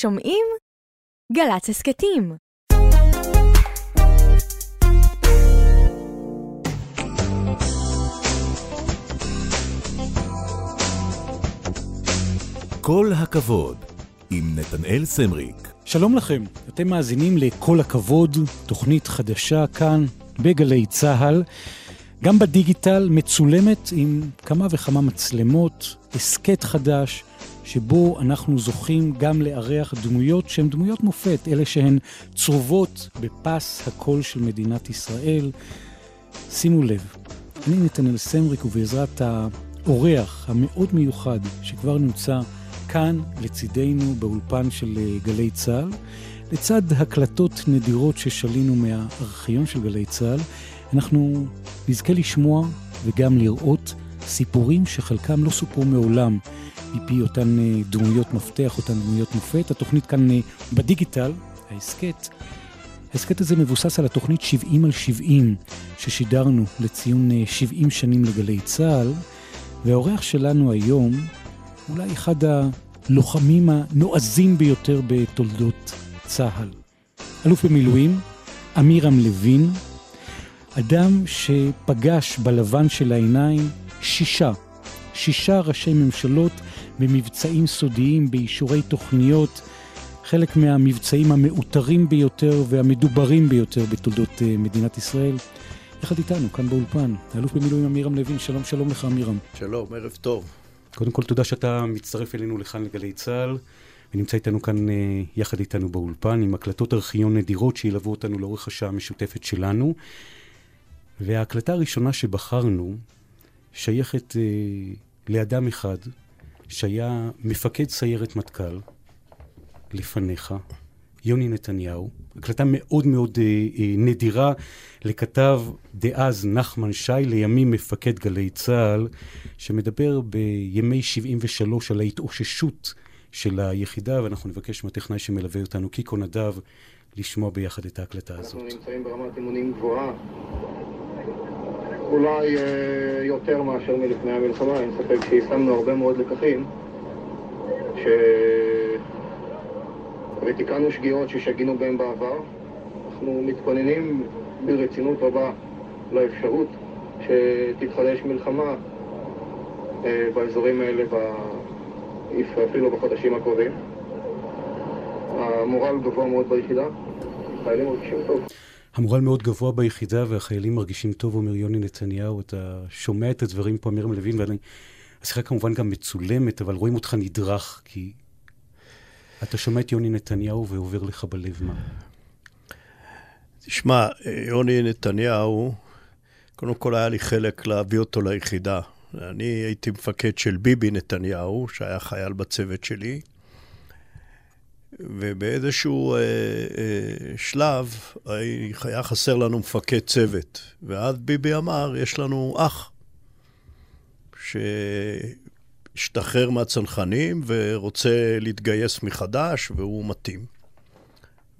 שומעים? גל"צ הסכתים. כל הכבוד עם נתנאל סמריק. שלום לכם, אתם מאזינים לכל הכבוד, תוכנית חדשה כאן בגלי צהל, גם בדיגיטל, מצולמת עם כמה וכמה מצלמות, הסקט חדש שבו אנחנו זוכים גם לארח דמויות שהן דמויות מופת, אלה שהן צרובות בפס הקול של מדינת ישראל. שימו לב, אני נתנאל סמריק ובעזרת האורח המאוד מיוחד שכבר נמצא כאן לצידנו באולפן של גלי צהל, לצד הקלטות נדירות ששלינו מהארכיון של גלי צהל, אנחנו נזכה לשמוע וגם לראות סיפורים שחלקם לא סופרו מעולם מפי אותן דמויות מפתח, אותן דמויות מופת. התוכנית כאן בדיגיטל, ההסקט הזה מבוסס על התוכנית 70/70 ששידרנו לציון 70 שנים לגלי צהל, והאורח שלנו היום אולי אחד הלוחמים הנועזים ביותר בתולדות צהל. אלוף במילואים, עמירם לוין, אדם שפגש בלבן של העיניים שישה ראשי ממשלות במבצעים סודיים, באישורי תוכניות, חלק מהמבצעים המאותרים ביותר והמדוברים ביותר בתולדות מדינת ישראל. יחד איתנו, כאן באולפן, אלוף במילואים עמירם לוין. שלום לך עמירם. שלום, ערב טוב. קודם כל תודה שאתה מצטרף אלינו לכאן לגלי צהל, ונמצא איתנו כאן יחד איתנו באולפן עם הקלטות ארכיון נדירות שילוו אותנו לאורך השעה המשותפת שלנו. וההקלטה הראשונה שבחרנו שייכת לאדם אחד שהיה מפקד סיירת מטכ"ל לפניך, יוני נתניהו. הקלטה מאוד מאוד נדירה לכתב דאז נחמן שי, לימים מפקד גלי צהל, שמדבר בימי 73 על ההתאוששות של היחידה, ואנחנו נבקש מהטכנאי שמלווה אותנו, קיקו נדב, לשמוע ביחד את ההקלטה הזאת. אנחנו נמצאים ברמת אימונים גבוהה, אולי יותר מאשר מלפני המלחמה. אני מספק שיישמנו הרבה מאוד לקחים, ותיקנו שגיאות ששגינו בהם בעבר. אנחנו מתכוננים ברצינות רבה לאפשרות שתתחדש מלחמה באזורים האלה, אפילו בחודשים הקרובים. המורל גבוה מאוד ביחידה, חיילים מרגישים טוב. המורל מאוד גבוה ביחידה והחיילים מרגישים טוב, אומר יוני נתניהו. אתה שומע את הדברים פה, עמירם לוין, והשיחה כמובן גם מצולמת, אבל רואים אותך נדרך, כי אתה שומע את יוני נתניהו ועובר לך בלב מה? תשמע, יוני נתניהו, קודם כל היה לי חלק להביא אותו ליחידה. אני הייתי מפקד של ביבי נתניהו, שהיה חייל בצוות שלי, ובאיזשהו שלב היה חסר לנו מפקד צוות, ואז ביבי אמר, יש לנו אח, השתחרר מהצנחנים ורוצה להתגייס מחדש, והוא מתאים.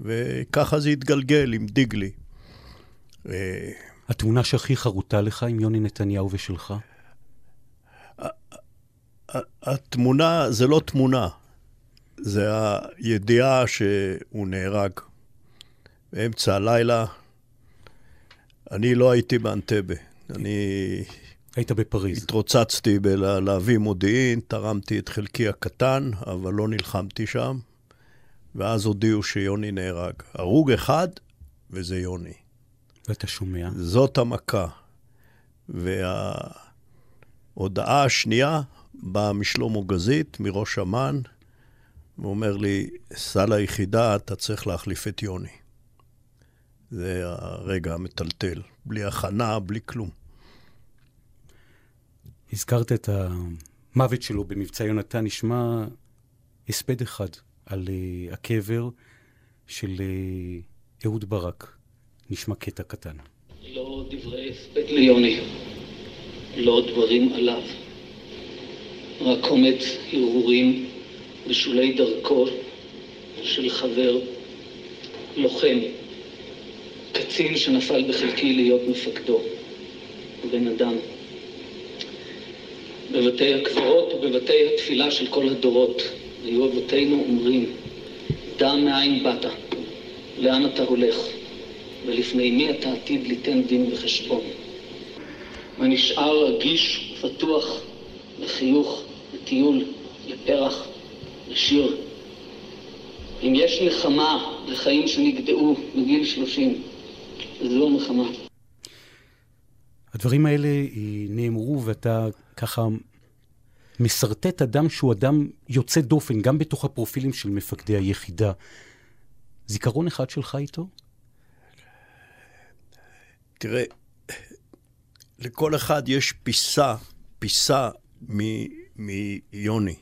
וככה זה התגלגל עם דיגלי. התמונה שהכי חרוטה לך עם יוני נתניהו ושלך? התמונה, זה לא תמונה. זה הידיעה שהוא נהרג. באמצע הלילה, אני לא הייתי באנטבה. היית בפריז. התרוצצתי להביא מודיעין, תרמתי את חלקי הקטן, אבל לא נלחמתי שם, ואז הודיעו שיוני נהרג. הרוג אחד, וזה יוני. ואתה שומע? זאת המכה. וההודעה השנייה באה משלום אוגזית, מראש אמן, ואומר לי, סל היחידה, אתה צריך להחליף את יוני. זה הרגע המטלטל, בלי הכנה, בלי כלום. הזכרת את המוות שלו במבצע יונתן, נשמע הספד אחד על הקבר של אהוד ברק. נשמע קטע קטן. לא דברי הספד ליוני, לא דברים עליו, רק קומץ הרהורים בשולי דרכו של חבר, לוחם, קצין שנפל בחלקי להיות מפקדו, בן אדם. בבתי הקברות ובבתי התפילה של כל הדורות היו אבותינו אומרים דע מאין באת, לאן אתה הולך, ולפני מי אתה עתיד ליתן דין וחשבון. ונשאר רגיש ופתוח לחיוך, לטיול, לפרח, לשיר. אם יש נחמה לחיים שנגדעו בגיל 30, זו נחמה. הדברים האלה נאמרו, ואתה ככה מסרטט אדם שהוא אדם יוצא דופן, גם בתוך הפרופילים של מפקדי היחידה. זיכרון אחד שלך איתו? תראה, לכל אחד יש פיסה מיוני.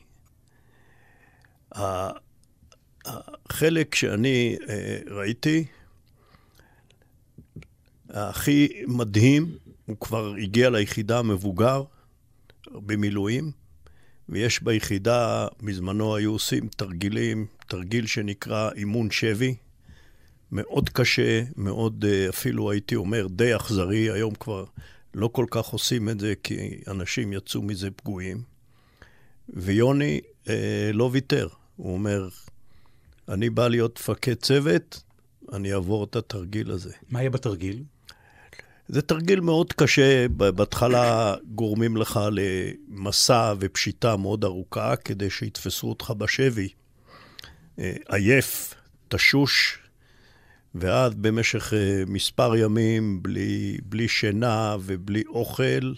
החלק שאני ראיתי, הכי מדהים, הוא כבר הגיע ליחידה המבוגר, במילואים, ויש ביחידה, בזמנו היו עושים תרגילים, תרגיל שנקרא אימון שבי, מאוד קשה, מאוד אפילו הייתי אומר די אכזרי, היום כבר לא כל כך עושים את זה, כי אנשים יצאו מזה פגועים, ויוני לא ויתר, הוא אומר, אני בא להיות מפקד צוות, אני אעבור את התרגיל הזה. מה היה בתרגיל? זה תרגיל מאוד קשה, בהתחלה גורמים לך למסע ופשיטה מאוד ארוכה, כדי שיתפסו אותך בשבי, עייף, תשוש, ועד במשך מספר ימים, בלי שינה ובלי אוכל,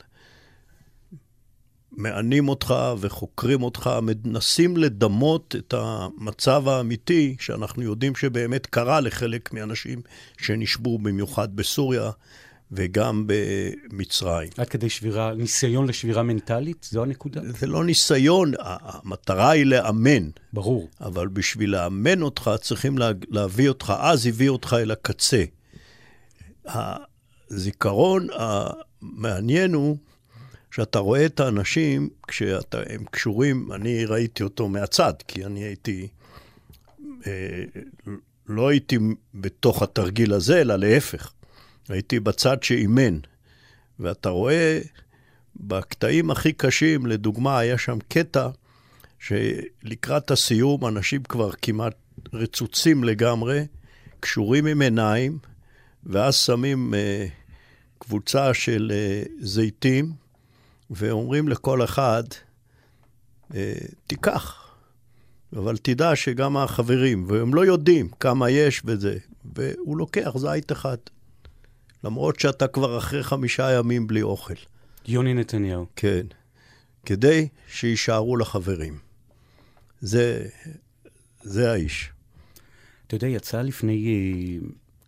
מענים אותך וחוקרים אותך, מנסים לדמות את המצב האמיתי, שאנחנו יודעים שבאמת קרה לחלק מאנשים שנשבו במיוחד בסוריה, וגם במצרים. עד כדי שבירה, ניסיון לשבירה מנטלית? זו הנקודה? זה לא ניסיון, המטרה היא לאמן. ברור. אבל בשביל לאמן אותך, צריכים להביא אותך, אז הביא אותך אל הקצה. הזיכרון המעניין הוא, שאתה רואה את האנשים, כשהם קשורים, אני ראיתי אותו מהצד, כי אני הייתי, לא הייתי בתוך התרגיל הזה, אלא להפך. הייתי בצד שאימן, ואתה רואה בקטעים הכי קשים, לדוגמה, היה שם קטע שלקראת הסיום, אנשים כבר כמעט רצוצים לגמרי, קשורים עם עיניים, ואז שמים קבוצה של זיתים, ואומרים לכל אחד, תיקח, אבל תדע שגם החברים, והם לא יודעים כמה יש וזה, והוא לוקח זית אחד. למרות שאתה כבר אחרי 5 ימים בלי אוכל. יוני נתניהו. כן. כדי שישארו לחברים. זה האיש. אתה יודע, יצא לפני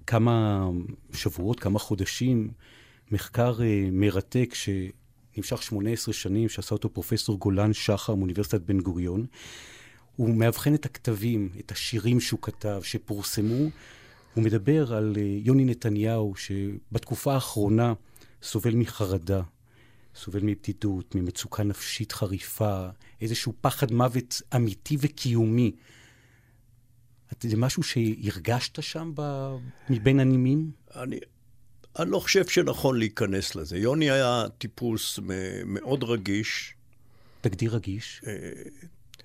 כמה שבועות, כמה חודשים, מחקר מרתק שנמשך 18 שנים, שעשה אותו פרופסור גולן שחר מאוניברסיטת בן גוריון. הוא מאבחן את הכתבים, את השירים שהוא כתב, שפורסמו, הוא מדבר על יוני נתניהו, שבתקופה האחרונה סובל מחרדה, סובל מבדידות, ממצוקה נפשית חריפה, איזשהו פחד מוות אמיתי וקיומי. זה משהו שהרגשת שם מבין הנימים? אני לא חושב שנכון להיכנס לזה. יוני היה טיפוס מאוד רגיש. תגדיר רגיש?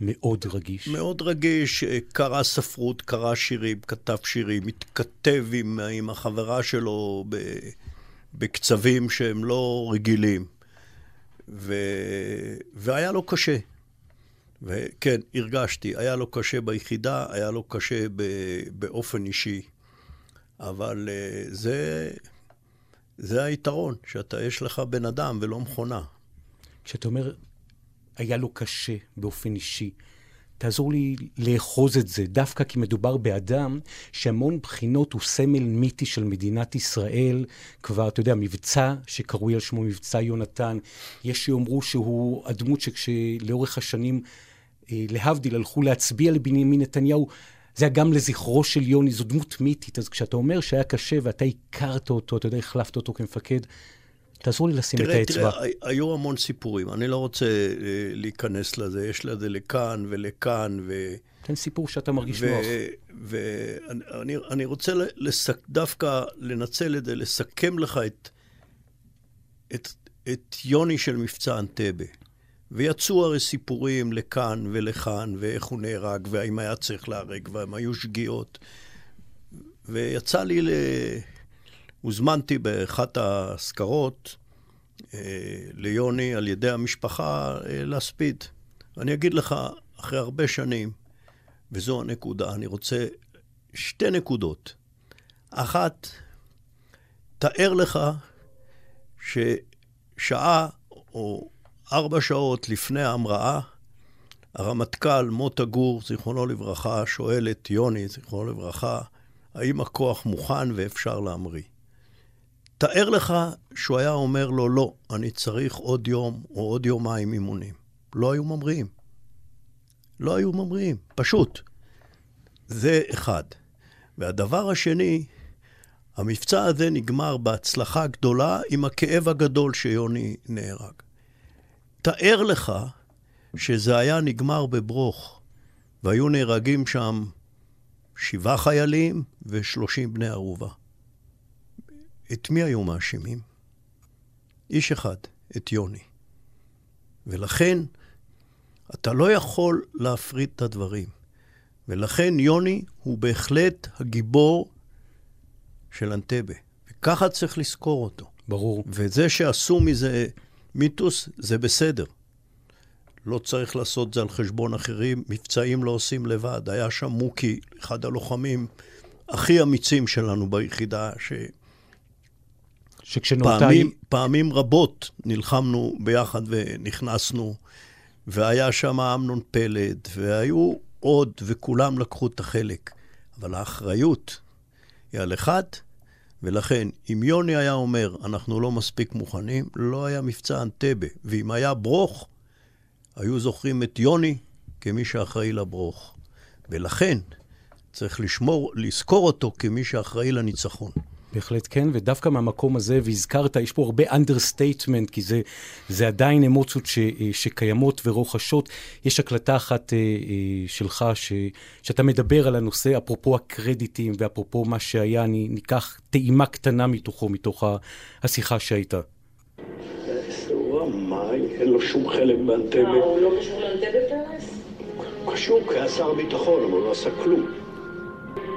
מאוד רגיש. מאוד רגיש, קרא ספרות, קרא שירים, כתב שירים, מתכתב עם החברה שלו בקצבים שהם לא רגילים. והיה לו קשה. וכן, הרגשתי, היה לו קשה ביחידה, היה לו קשה באופן אישי. אבל זה היתרון, שאתה יש לך בן אדם ולא מכונה. כשאתה אומר היה לו קשה באופן אישי. תעזור לי לאחוז את זה, דווקא כי מדובר באדם שהמון בחינות הוא סמל מיתי של מדינת ישראל. כבר, אתה יודע, מבצע שקרוי על שמו מבצע יונתן. יש שיאמרו שהוא הדמות שכשלאורך השנים, להבדיל, הלכו להצביע לבנימין נתניהו. זה היה גם לזכרו של יוני, זו דמות מיתית. אז כשאתה אומר שהיה קשה ואתה הכרת אותו, אתה יודע, החלפת אותו כמפקד, תעזור לי לשים את האצבע. תראה, היו המון סיפורים. אני לא רוצה להיכנס לזה. יש לזה לכאן ולכאן. תן סיפור שאתה מרגיש נוח. ואני רוצה דווקא לנצל את זה, לסכם לך את יוני של מבצע אנטבה, ויצאו הרי סיפורים לכאן ולכאן, ואיך הוא נהרג, והאם היה צריך להרג, והאם היו שגיאות. ויצא לי, הוזמנתי באחת ההזכרות ליוני על ידי המשפחה להספיד. אני אגיד לך, אחרי הרבה שנים, וזו הנקודה, אני רוצה שתי נקודות. אחת, תאר לך ששעה או 4 שעות לפני ההמראה, הרמטכ"ל מוטה גור, זיכרונו לברכה, שואל את יוני, זיכרונו לברכה, האם הכוח מוכן ואפשר להמריא? תאר לך שהוא היה אומר לו, לא, אני צריך עוד יום או עוד יומיים אימונים. לא היו ממריאים. לא היו ממריאים, פשוט. זה אחד. והדבר השני, המבצע הזה נגמר בהצלחה גדולה עם הכאב הגדול שיוני נהרג. תאר לך שזה היה נגמר בברוך, והיו נהרגים שם 7 חיילים ו30 בני ערובה. את מי היו מאשימים? איש אחד, את יוני. ולכן אתה לא יכול להפריד את הדברים. ולכן יוני הוא בהחלט הגיבור של אנטבה. וככה צריך לזכור אותו. ברור. וזה שעשו מזה מיתוס, זה בסדר. לא צריך לעשות את זה על חשבון אחרים. מבצעים לא עושים לבד. היה שם מוקי, אחד הלוחמים הכי אמיצים שלנו ביחידה, פעמים רבות נלחמנו ביחד ונכנסנו, והיה שם אמנון פלד, והיו עוד, וכולם לקחו את החלק. אבל האחריות היא על אחד, ולכן, אם יוני היה אומר, אנחנו לא מספיק מוכנים, לא היה מבצע אנטבה. ואם היה ברוך, היו זוכרים את יוני כמי שאחראי לברוך. ולכן, צריך לזכור אותו כמי שאחראי לניצחון. בהחלט כן, ודווקא מהמקום הזה, והזכרת, יש פה הרבה understatement, כי זה עדיין אמוציות שקיימות ורוחשות. יש הקלטה אחת שלך, שאתה מדבר על הנושא, אפרופו הקרדיטים, ואפרופו מה שהיה, אני ניקח טעימה קטנה מתוכו, מתוך השיחה שהייתה. אין לו שום חלק באנטבה. הוא לא קשור לאנטבה פרס? הוא קשור, כי היה שר ביטחון, אבל הוא לא עשה כלום.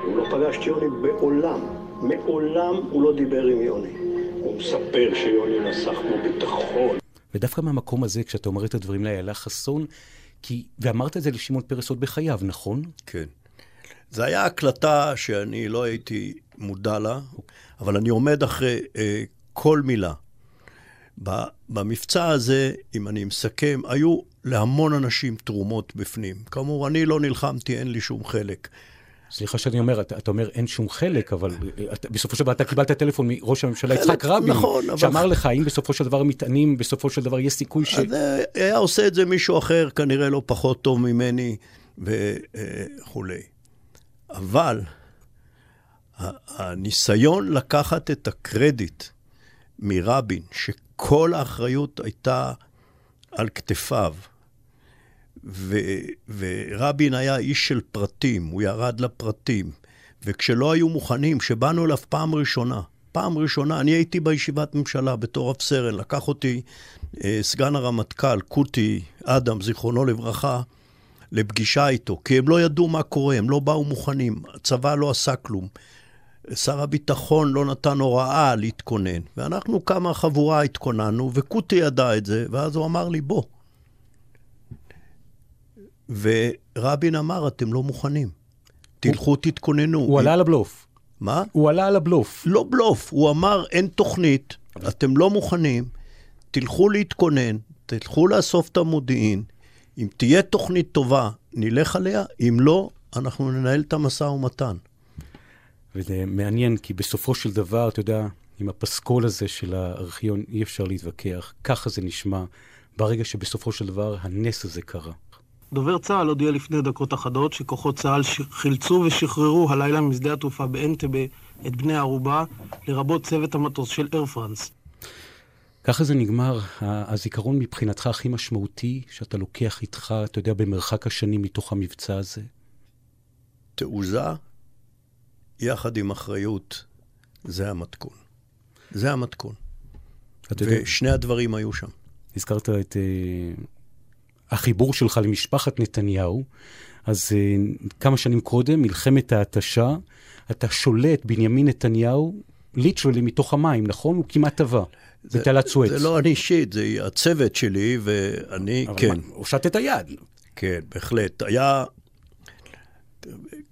הוא לא פגש יוני בעולם. מעולם הוא לא דיבר עם יוני. הוא מספר שיוני נסח כמו ביטחון. ודווקא מהמקום הזה, כשאתה אומר את הדברים לאיילה חסון, ואמרת את זה לשמעון פרס עוד בחייו, נכון? כן. זה היה הקלטה שאני לא הייתי מודע לה, אבל אני עומד אחרי כל מילה. במבצע הזה, אם אני מסכם, היו להמון אנשים תרומות בפנים. כאמור, אני לא נלחמתי, אין לי שום חלק. סליחה שאני אומר, אתה אומר אין שום חלק, אבל בסופו של דבר אתה קיבלת טלפון מראש הממשלה יצחק רבין, שאמר לך, האם בסופו של דבר מתענים, בסופו של דבר יש סיכוי ש... היה עושה את זה מישהו אחר, כנראה לא פחות טוב ממני וכולי. אבל הניסיון לקחת את הקרדיט מרבין, שכל האחריות הייתה על כתפיו, ורבין היה איש של פרטים, הוא ירד לפרטים, וכשלא היו מוכנים, שבאנו אליו פעם ראשונה, אני הייתי בישיבת ממשלה בתור אפסרן, לקח אותי סגן הרמטכ"ל, קוטי אדם, זיכרונו לברכה, לפגישה איתו, כי הם לא ידעו מה קורה, הם לא באו מוכנים, הצבא לא עשה כלום, שר הביטחון לא נתן הוראה להתכונן, ואנחנו כמה חבורה התכוננו, וקוטי ידע את זה, ואז הוא אמר לי, בוא, ורבין אמר, אתם לא מוכנים. תלכו, תתכוננו. הוא עלה על הבלוף. מה? הוא עלה על הבלוף. לא בלוף. הוא אמר, אין תוכנית, אתם לא מוכנים, תלכו להתכונן, תלכו לאסוף את המודיעין, אם תהיה תוכנית טובה, נלך עליה, אם לא, אנחנו ננהל את המשא ומתן. וזה מעניין, כי בסופו של דבר, אתה יודע, עם הפסקול הזה של הארכיון, אי אפשר להתווכח. ככה זה נשמע, ברגע שבסופו של דבר, הנס הזה קרה. דובר צה"ל הודיע לפני דקות אחדות שכוחות צה"ל חילצו ושחררו הלילה משדה התעופה באנטבה את בני הערובה, לרבות צוות המטוס של אייר פרנס. ככה זה נגמר. הזיכרון מבחינתך הכי משמעותי שאתה לוקח איתך, אתה יודע, במרחק השנים מתוך המבצע הזה? תעוזה יחד עם אחריות, זה המתכון. זה המתכון. ושני הדברים היו שם. הזכרת את החיבור שלך למשפחת נתניהו, אז כמה שנים קודם, מלחמת ההתשה, אתה שולט בנימין נתניהו, ליטרלי מתוך המים, נכון? הוא כמעט טבע. זה תעלת סואץ. זה לא אני אישית, זה הצוות שלי, ואני, כן. הושט את היד. כן, בהחלט. היה,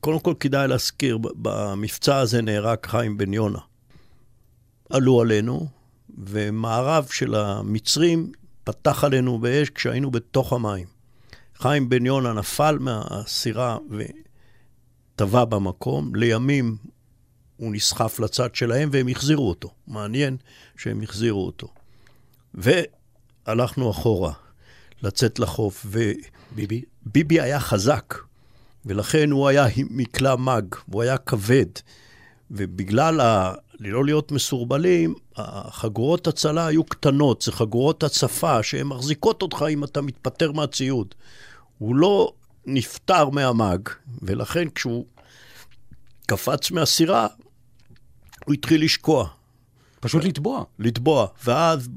קודם כל כדאי להזכיר, במבצע הזה נהרג חיים בן יונה. עלו עלינו, ומערב של המצרים פתח עלינו באש כשהיינו בתוך המים. חיים בן יונה נפל מהסירה וטבע במקום. לימים הוא נסחף לצד שלהם והם החזירו אותו. מעניין שהם החזירו אותו. והלכנו אחורה לצאת לחוף. ביבי? ביבי היה חזק, ולכן הוא היה מקלע מג, הוא היה כבד. ובגלל לא להיות מסורבלים, החגורות הצלה היו קטנות, זה חגורות הצפה שהן מחזיקות אותך אם אתה מתפטר מהציוד. הוא לא נפטר מהמג, ולכן כשהוא קפץ מהסירה, הוא התחיל לשקוע. פשוט לטבוע. לטבוע, ואז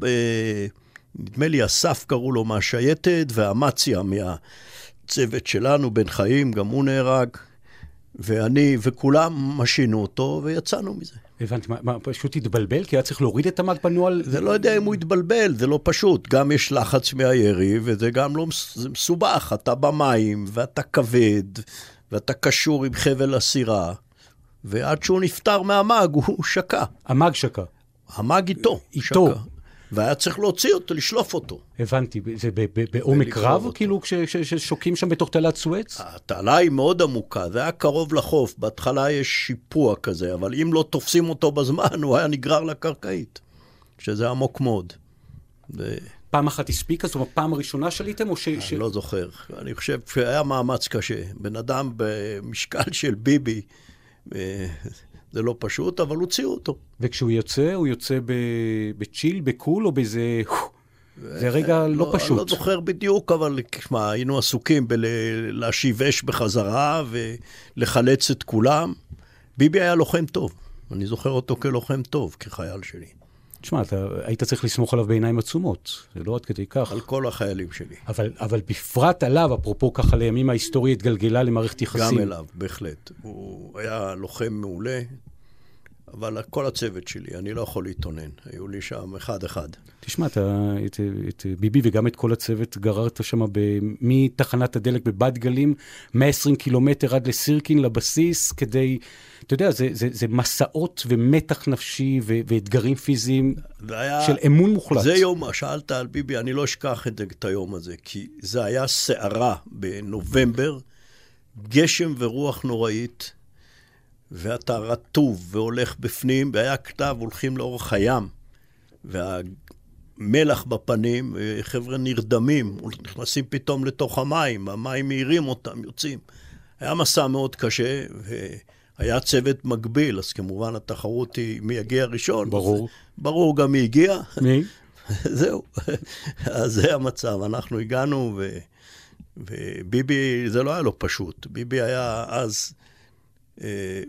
נדמה לי אסף קראו לו מהשייטת, והמציה מהצוות שלנו, בן חיים, גם הוא נהרג. ואני וכולם משינו אותו ויצאנו מזה. הבנתי, מה, פשוט התבלבל? כי היה צריך להוריד את המג בנועל? זה לא יודע אם הוא התבלבל, זה לא פשוט. גם יש לחץ מהירי, וזה גם לא מסובך. אתה במים, ואתה כבד, ואתה קשור עם חבל הסירה, ועד שהוא נפטר מהמג, הוא שקע. המג שקע. המג איתו. שקע. והיה צריך להוציא אותו, לשלוף אותו. הבנתי, זה בעומק רב, כאילו, כששוקים שם בתוך תעלת סואץ? התעלה היא מאוד עמוקה, זה היה קרוב לחוף, בהתחלה יש שיפוע כזה, אבל אם לא תופסים אותו בזמן, הוא היה נגרר לקרקעית, שזה עמוק מאוד. פעם אחת הספיק, זאת אומרת, פעם הראשונה שליתם? אני לא זוכר, אני חושב שהיה מאמץ קשה. בן אדם במשקל של ביבי, זה לא פשוט, אבל הוציאו אותו. וכשהוא יוצא, הוא יוצא בצ'יל, בקול, או באיזה... זה רגע לא פשוט. אני לא זוכר בדיוק, אבל היינו עסוקים בלהשיב אש בחזרה, ולחלץ את כולם. ביבי היה לוחם טוב. אני זוכר אותו כלוחם טוב, כחייל שלי. תשמע, אתה היית צריך לסמוך עליו בעיניים עצומות. זה לא עד כדי כך. על כל החיילים שלי. אבל בפרט עליו, אפרופו ככה לימים, ההיסטוריה התגלגלה למערכת יחסים. גם אליו, בהחלט. הוא היה לוחם מעולה, אבל כל הצוות שלי, אני לא יכול להתעונן. היו לי שם אחד-אחד. תשמע, אתה את ביבי וגם את כל הצוות גררת שם מתחנת הדלק בבת גלים, 120 קילומטר עד לסירקין, לבסיס, כדי... אתה יודע, זה מסעות ומתח נפשי ואתגרים פיזיים של אמון מוחלט. זה יום, שאלת על ביבי, אני לא אשכח את היום הזה, כי זה היה סערה בנובמבר, גשם ורוח נוראית, ואתה רטוב והולך בפנים, והיה כתב, הולכים לאורך הים, והמלח בפנים, חבר'ה נרדמים, נכנסים פתאום לתוך המים, המים מהירים אותם, יוצאים. היה מסע מאוד קשה, היה צוות מקביל, אז כמובן התחרות היא מי יגיע ראשון. ברור. ברור גם מי הגיע. מי? זהו. אז זה המצב. אנחנו הגענו, וביבי, זה לא היה לו פשוט. ביבי היה אז,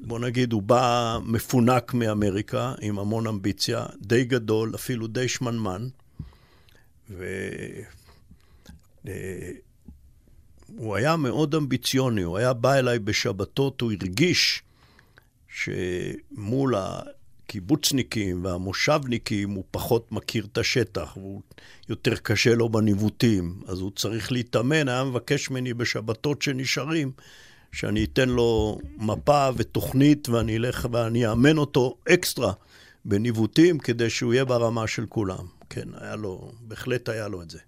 בוא נגיד, הוא בא מפונק מאמריקה, עם המון אמביציה, די גדול, אפילו די שמנמן. הוא היה מאוד אמביציוני, הוא היה בא אליי בשבתות, הוא הרגיש... שמול הקיבוצניקים והמושבניקים הוא פחות מכיר את השטח, והוא יותר קשה לו בניווטים, אז הוא צריך להתאמן, היה מבקש ממני בשבתות שנשארים, שאני אתן לו מפה ותוכנית, ואני אלך ואני אאמן אותו אקסטרה בניווטים, כדי שהוא יהיה ברמה של כולם. כן, היה לו, בהחלט היה לו את זה.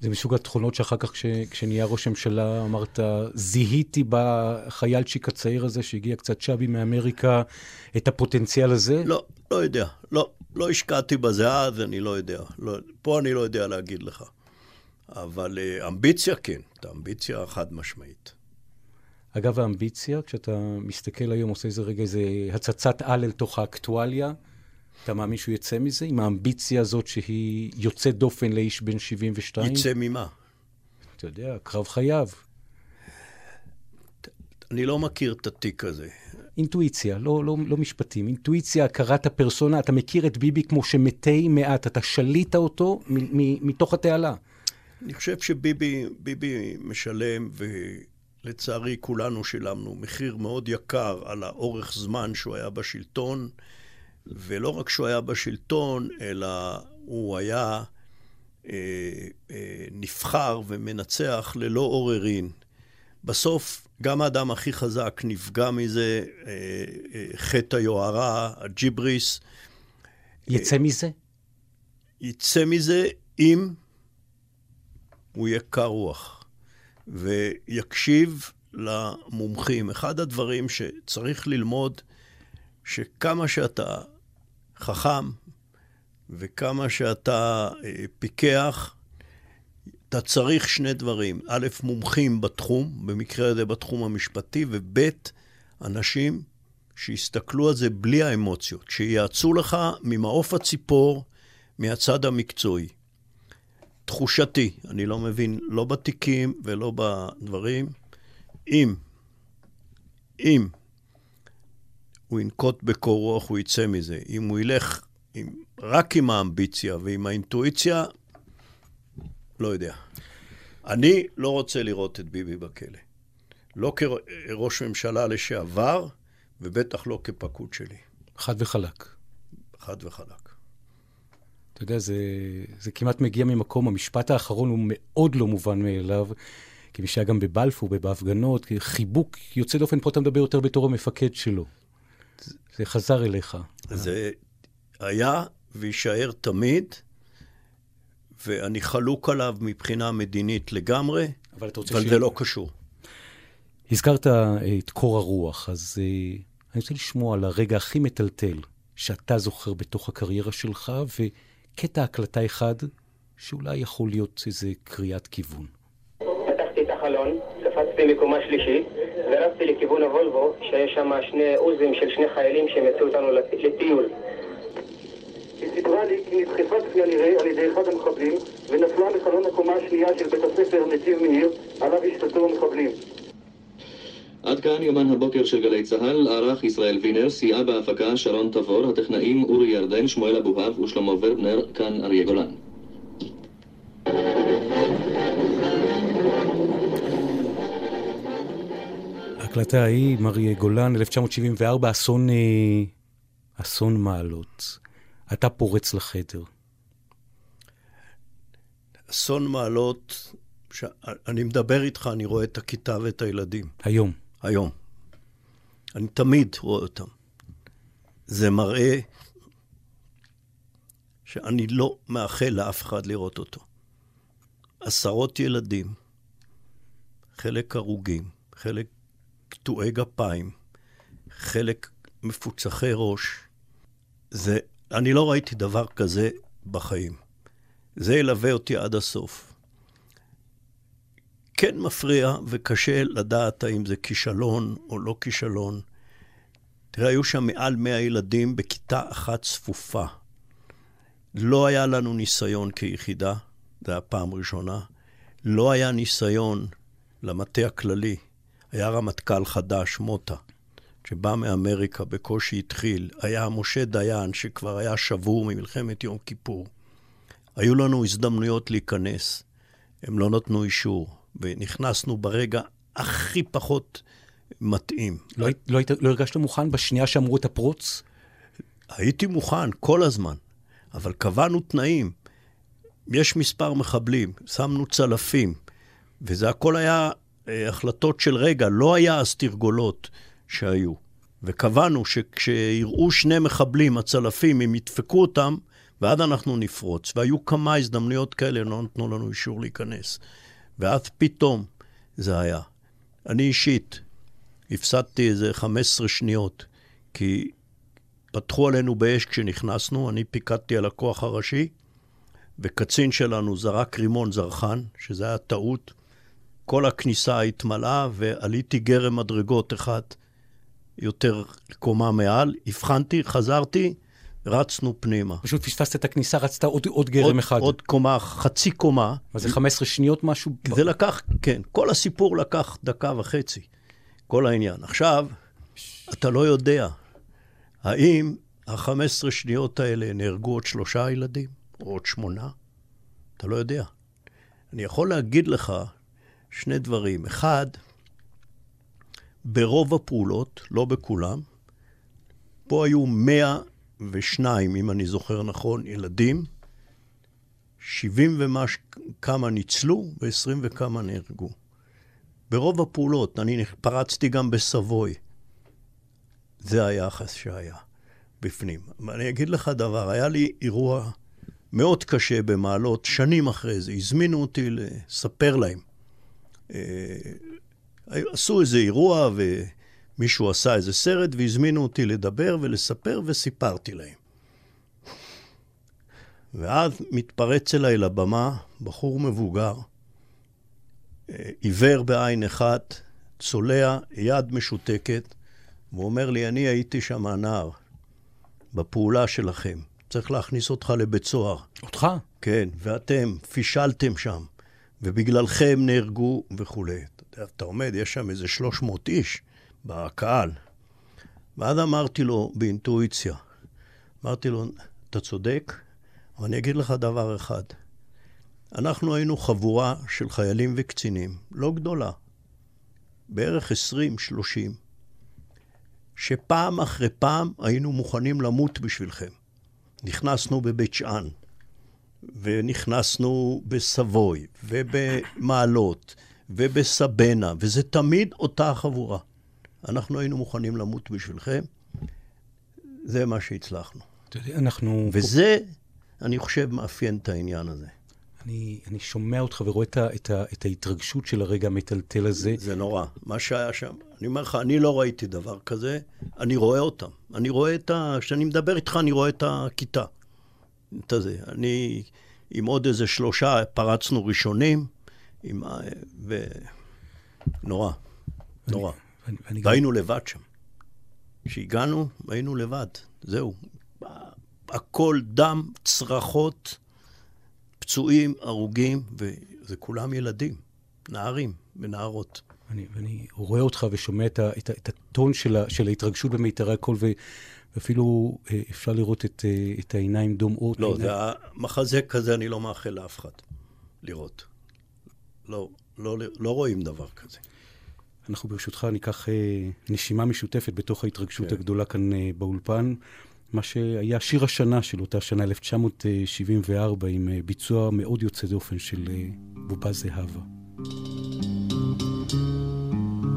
זה מסוג התכונות שאחר כך כשנהיה ראש הממשלה, אמרת, זיהיתי בחיילצ'יק הצעיר הזה שהגיע קצת שבי מאמריקה, את הפוטנציאל הזה? לא יודע. לא השקעתי בזה, אז אני לא יודע. פה אני לא יודע להגיד לך. אבל אמביציה כן, את האמביציה חד משמעית. אגב, האמביציה, כשאתה מסתכל היום, עושה איזה רגע, איזה הצצת על אל תוך האקטואליה, אתה מאמין שהוא יצא מזה? עם האמביציה הזאת שהיא יוצאת דופן לאיש בן 72? יצא ממה? אתה יודע, קרב חייו. אני לא מכיר את התיק הזה. אינטואיציה, לא משפטים. אינטואיציה, הכרת הפרסונה. אתה מכיר את ביבי כמו שמתי מעט. אתה שליטה אותו מתוך התעלה. אני חושב שביבי משלם, ולצערי כולנו שילמנו מחיר מאוד יקר על האורך זמן שהוא היה בשלטון, ולא רק שהוא היה בשלטון, אלא הוא היה נבחר ומנצח ללא עוררין. בסוף גם האדם הכי חזק נפגע מזה, חטא היוהרה, הג'יבריס. יצא מזה? יצא מזה אם הוא יהיה קר רוח ויקשיב למומחים. אחד הדברים שצריך ללמוד, שכמה שאתה חכם וכמה שאתה פיקח, אתה צריך שני דברים. א', מומחים בתחום, במקרה הזה בתחום המשפטי, וב', אנשים שיסתכלו על זה בלי האמוציות, שיעצו לך ממעוף הציפור, מהצד המקצועי. תחושתי, אני לא מבין, לא בתיקים ולא בדברים, אם הוא ינקוט בקור רוח, הוא יצא מזה. אם הוא ילך רק עם האמביציה ועם האינטואיציה, לא יודע. אני לא רוצה לראות את ביבי בכלא. לא כראש ממשלה לשעבר, ובטח לא כפקוד שלי. חד וחלק. חד וחלק. אתה יודע, זה כמעט מגיע ממקום. המשפט האחרון הוא מאוד לא מובן מאליו, כמי שהיה גם בבלפור, בהפגנות, חיבוק יוצא דופן, פה אתה מדבר יותר בתור המפקד שלו. זה חזר אליך. זה היה וישאר תמיד, ואני חלוק עליו מבחינה מדינית לגמרי, אבל זה לא קשור. הזכרת את קור הרוח, אז אני רוצה לשמוע על הרגע הכי מטלטל שאתה זוכר בתוך הקריירה שלך, וקטע הקלטה אחד שאולי יכול להיות איזה קריאת כיוון. פתחתי את החלון, קפצתי מקומה שלישית, ורצתי לכיוון הוולבו, שיש שם שני עוזים של שני חיילים שמצאו אותנו לטיול. היא סיפרה לי כי נדחפתי על ידי אחד המחבלים, ונפלה מחלון הקומה השנייה של בית הספר נתיב מאיר, עליו השתתו המחבלים. עד כאן יומן הבוקר של גלי צהל, ערך ישראל וינר, סייעה בהפקה שרון תבור, הטכנאים אורי ירדן, שמואל אבוהב ושלמה ורבנר, כאן אריה גולן. הקלטה ההיא, אריה גולן, 1974, אסון מעלות. אתה פורץ לחדר. אסון מעלות, אני מדבר איתך, אני רואה את הכיתה ואת הילדים. היום. אני תמיד רואה אותם. זה מראה שאני לא מאחל לאף אחד לראות אותו. 10 ילדים, חלק הרוגים, חלק קטועי גפיים, חלק מפוצחי ראש. זה, אני לא ראיתי דבר כזה בחיים. זה ילווה אותי עד הסוף. כן מפריע וקשה לדעת האם זה כישלון או לא כישלון. תראה, היו שם מעל 100 ילדים בכיתה אחת צפופה. לא היה לנו ניסיון כיחידה, זה היה פעם ראשונה. לא היה ניסיון למטה הכללי. היה רמטכ"ל חדש, מוטה, שבא מאמריקה, בקושי התחיל. היה משה דיין, שכבר היה שבור ממלחמת יום כיפור. היו לנו הזדמנויות להיכנס. הם לא נתנו אישור. ונכנסנו ברגע הכי פחות מתאים. לא הרגשת מוכן בשנייה שאמרו את הפרוץ? הייתי מוכן כל הזמן, אבל קבענו תנאים. יש מספר מחבלים, שמנו צלפים, וזה הכל היה החלטות של רגע, לא היה אז תרגולות שהיו. וקבענו שכשיראו 2 מחבלים, הצלפים, הם ידפקו אותם, ועד אנחנו נפרוץ. והיו כמה הזדמנויות כאלה, לא נתנו לנו אישור להיכנס. ואז פתאום זה היה. אני אישית הפסדתי איזה 15 שניות, כי פתחו עלינו באש כשנכנסנו, אני פיקדתי על הכוח הראשי, וקצין שלנו זרק רימון זרחן, שזה היה טעות, כל הכניסה התמלאה, ועליתי גרם מדרגות אחת יותר קומה מעל, הבחנתי, חזרתי, רצנו פנימה. פשוט פספסת את הכניסה, רצת עוד גרם אחד. עוד קומה, חצי קומה. אז זה 15 שניות משהו? זה לקח, כן. כל הסיפור לקח 1.5 דקות. כל העניין. עכשיו, אתה לא יודע, האם ה-15 שניות האלה נהרגו עוד 3 ילדים, או עוד 8? אתה לא יודע. אני יכול להגיד לך שני דברים. אחד, ברוב הפעולות, לא בכולם, פה היו 102, אם אני זוכר נכון, ילדים, 70 וכמה ניצלו, ו20 וכמה נהרגו. ברוב הפעולות, אני פרצתי גם בסבוי. זה היחס שהיה בפנים. אני אגיד לך דבר, היה לי אירוע מאוד קשה במעלות, שנים אחרי זה, הזמינו אותי לספר להם. עשו איזה אירוע ומישהו עשה איזה סרט, והזמינו אותי לדבר ולספר, וסיפרתי להם. ואז מתפרץ אליי לבמה, בחור מבוגר, עיוור בעין אחת, צולע, יד משותקת, והוא אומר לי, אני הייתי שם הנער, בפעולה שלכם. צריך להכניס אותך לבית סוהר. אותך? כן, ואתם פישלתם שם, ובגללכם נהרגו וכו'. אתה עומד, יש שם איזה 300 איש בקהל. ואז אמרתי לו באינטואיציה, אמרתי לו, אתה צודק, אבל אני אגיד לך דבר אחד. אנחנו היינו חבורה של חיילים וקצינים, לא גדולה, בערך 20-30, שפעם אחרי פעם היינו מוכנים למות בשבילכם. נכנסנו בבית שען, ונכנסנו בסבוי, ובמעלות, ובסבנה, וזה תמיד אותה החבורה. אנחנו היינו מוכנים למות בשבילכם, זה מה שהצלחנו. וזה, אני חושב, מאפיין את העניין הזה. אני שומע אותך ורואה את ההתרגשות של הרגע המטלטל הזה. זה נורא, מה שהיה שם. אני אומר לך, אני לא ראיתי דבר כזה, אני רואה אותם. אני רואה כשאני מדבר איתך, אני רואה את הכיתה. אני עם עוד איזה 3 פרצנו ראשונים, ונורא, נורא. והיינו לבד שם. כשהגענו, היינו לבד. זהו. הכל דם, צרחות, פצועים, הרוגים, וזה כולם ילדים, נערים ונערות. ואני רואה אותך ושומע את הטון של ההתרגשות במיתרי הקול, ואפילו אפשר לראות את העיניים דומעות. לא, זה המחזה כזה, אני לא מאחל לאף אחד לראות. לא רואים דבר כזה. אנחנו ברשותך ניקח נשימה משותפת בתוך ההתרגשות הגדולה כאן באולפן, מה שהיה שיר השנה של אותה שנה, 1974, עם ביצוע מאוד יוצא דופן של בובה זהבה.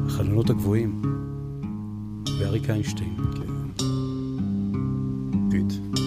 החלונות הגבוהים, ואריק איינשטיין. כן. פיט.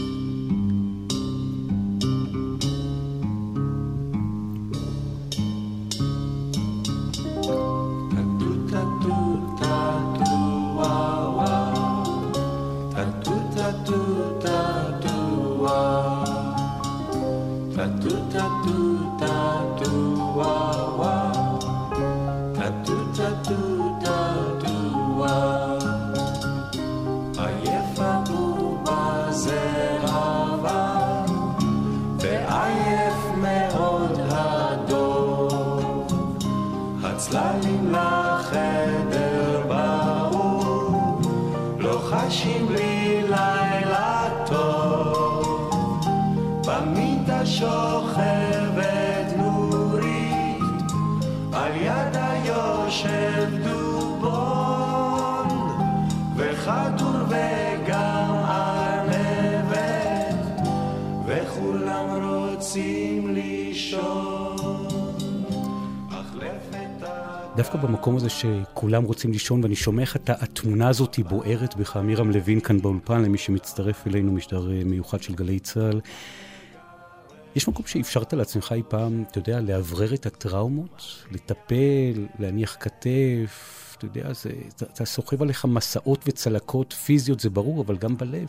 דווקא במקום הזה שכולם רוצים לישון, ואני שומע איך התמונה הזאת בוערת בך, עמירם לוין כאן באולפן, למי שמצטרף אלינו, משדר מיוחד של גלי צהל. יש מקום שאפשרת לעצמך אי פעם, אתה יודע, להברר את הטראומות, לטפל, להניח כתף, אתה יודע, אתה סוחב עליך מסעות וצלקות פיזיות, זה ברור, אבל גם בלב.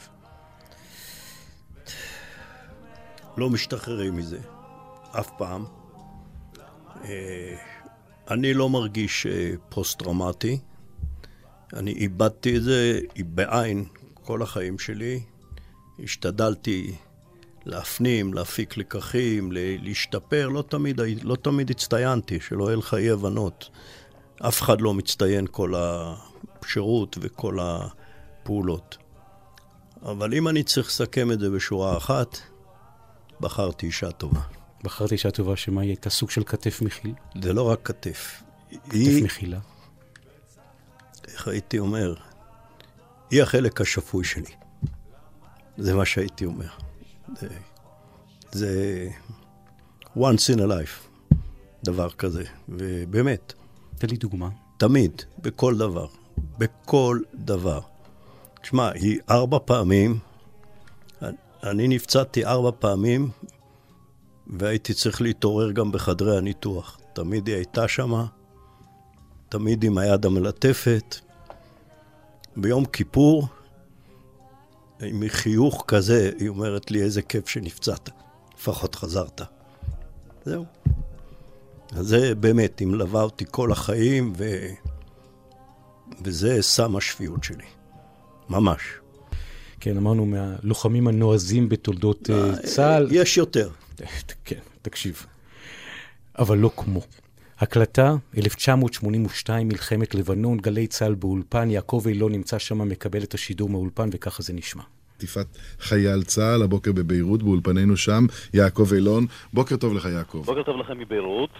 לא משתחררים מזה, אף פעם. אני לא מרגיש פוסט-טראומטי. אני איבדתי את זה בעין כל החיים שלי. השתדלתי להפנים, להפיק לקחים, להשתפר. לא תמיד הצטיינתי, שלא יהיה לך אי הבנות. אף אחד לא מצטיין כל השירות וכל הפעולות. אבל אם אני צריך לסכם את זה בשורה אחת, בחרתי אישה טובה. בחרתי אישה טובה שמה היא הייתה סוג של כתף מכילה. זה לא רק כתף. כתף מכילה. איך הייתי אומר? היא החלק השפוי שלי. זה מה שהייתי אומר. זה once in a life, דבר כזה. ובאמת. תן לי דוגמה. תמיד, בכל דבר. בכל דבר. תשמע, היא 4 פעמים, אני נפצעתי 4 פעמים, והייתי צריך להתעורר גם בחדרי הניתוח. תמיד היא הייתה שמה, תמיד עם היד המלטפת. ביום כיפור, עם חיוך כזה, היא אומרת לי, איזה כיף שנפצעת, לפחות חזרת. זהו. אז זה באמת, היא מלווה אותי כל החיים, וזה שם השפיות שלי. ממש. כן, אמרנו מהלוחמים הנועזים בתולדות צה"ל. יש יותר. כן, תקשיב. אבל לא כמו. הקלטה, 1982, מלחמת לבנון, גלי צה"ל באולפן, יעקב אילון נמצא שם, מקבל את השידור מהאולפן, וככה זה נשמע. חטיפת חייל צה"ל, הבוקר בביירות, באולפנינו שם, יעקב אילון. בוקר טוב לך, יעקב. בוקר טוב לכם מביירות.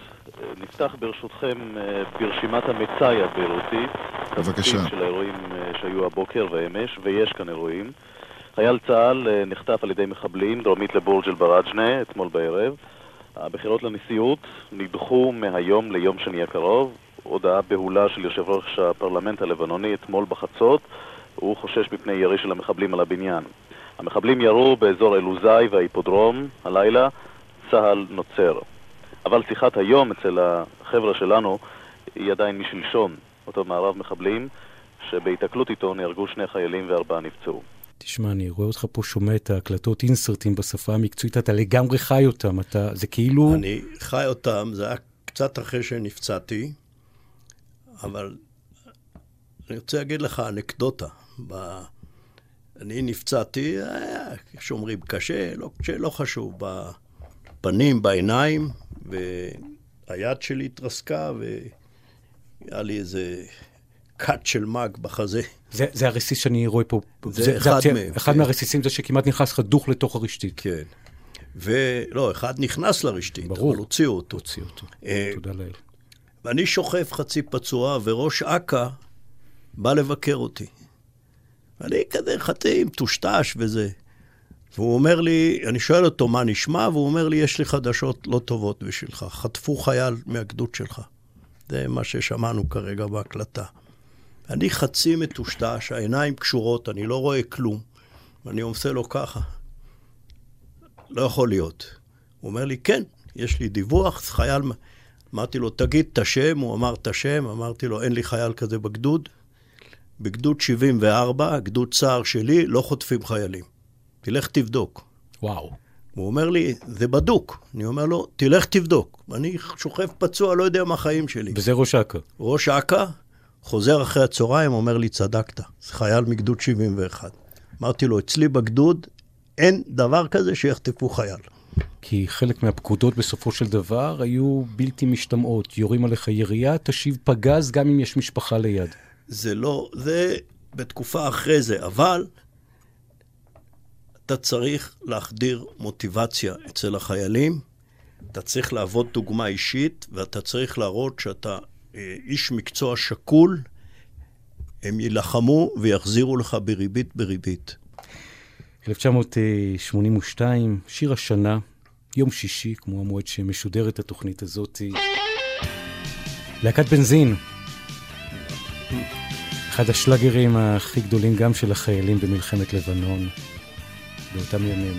נפתח ברשותכם ברשימת המצאי הביירותית. בבקשה. של האירועים שהיו הבוקר והאמש, ויש כאן אירועים. חייל צה"ל נחטף על ידי מחבלים, דרומית לבורג'ל בראג'נה, אתמול בערב. הבחירות לנשיאות נדחו מהיום ליום שני הקרוב. הודעה בהולה של יושב ראש הפרלמנט הלבנוני אתמול בחצות. הוא חושש מפני ירי של המחבלים על הבניין. המחבלים ירו באזור אלוזאי וההיפודרום הלילה, צהל נוצר. אבל שיחת היום אצל החבר'ה שלנו היא עדיין משלשון, אותו מערב מחבלים, שבהתקלות איתו נהרגו 2 חיילים ו4 נפצעו. תשמע, אני רואה אותך פה שומע את ההקלטות אינסרטים בשפה המקצועית, אתה לגמרי חי אותם, אתה, זה כאילו... אני חי אותם, זה היה קצת אחרי שנפצעתי, אבל... אני רוצה להגיד לך אנקדוטה. אני נפצעתי, שומרים קשה, לא חשוב, בפנים, בעיניים, והיד שלי התרסקה, והיה לי איזה קאט של מאג בחזה. זה הרסיס שאני רואה פה. זה אחד מהם. אחד מהרסיסים זה שכמעט נכנס לך דוך לתוך הרשתית. כן. ולא, אחד נכנס לרשתית, אבל הוציאו אותו. הוציאו אותו. תודה לאל. ואני שוכף חצי פצוע, וראש אקה, בא לבקר אותי. ואני כזה חצי עם טושטש וזה. והוא אומר לי, אני שואל אותו מה נשמע, והוא אומר לי, יש לי חדשות לא טובות בשבילך. חטפו חייל מהגדוד שלך. זה מה ששמענו כרגע בהקלטה. אני חצי מטושטש, העיניים קשורות, אני לא רואה כלום. ואני עושה לו ככה. לא יכול להיות. הוא אומר לי, כן, יש לי דיווח, חייל... אמרתי לו, תגיד את השם, הוא אמר את השם, אמרתי לו, אין לי חייל כזה בגדוד. בגדוד 74, גדוד צער שלי, לא חוטפים חיילים. תלך תבדוק. וואו. הוא אומר לי, זה בדוק. אני אומר לו, תלך תבדוק. אני שוכב פצוע, לא יודע מה החיים שלי. וזה ראש אקה. ראש אקה, חוזר אחרי הצהריים, אומר לי, צדקת. זה חייל מגדוד 71. אמרתי לו, אצלי בגדוד, אין דבר כזה שיחטפו חייל. כי חלק מהפקודות בסופו של דבר היו בלתי משתמעות. יורים עליך ירייה, תשיב פגז גם אם יש משפחה ליד. זה לא, זה בתקופה אחרי זה, אבל אתה צריך להחדיר מוטיבציה אצל החיילים, אתה צריך לעבוד דוגמה אישית, ואתה צריך להראות שאתה איש מקצוע שקול, הם ילחמו ויחזירו לך בריבית בריבית. 1982, שיר השנה, יום שישי, כמו המועד שמשודרת התוכנית הזאת, להקת בנזין. אחד השלגרים הכי גדולים גם של החיילים במלחמת לבנון באותם ימים.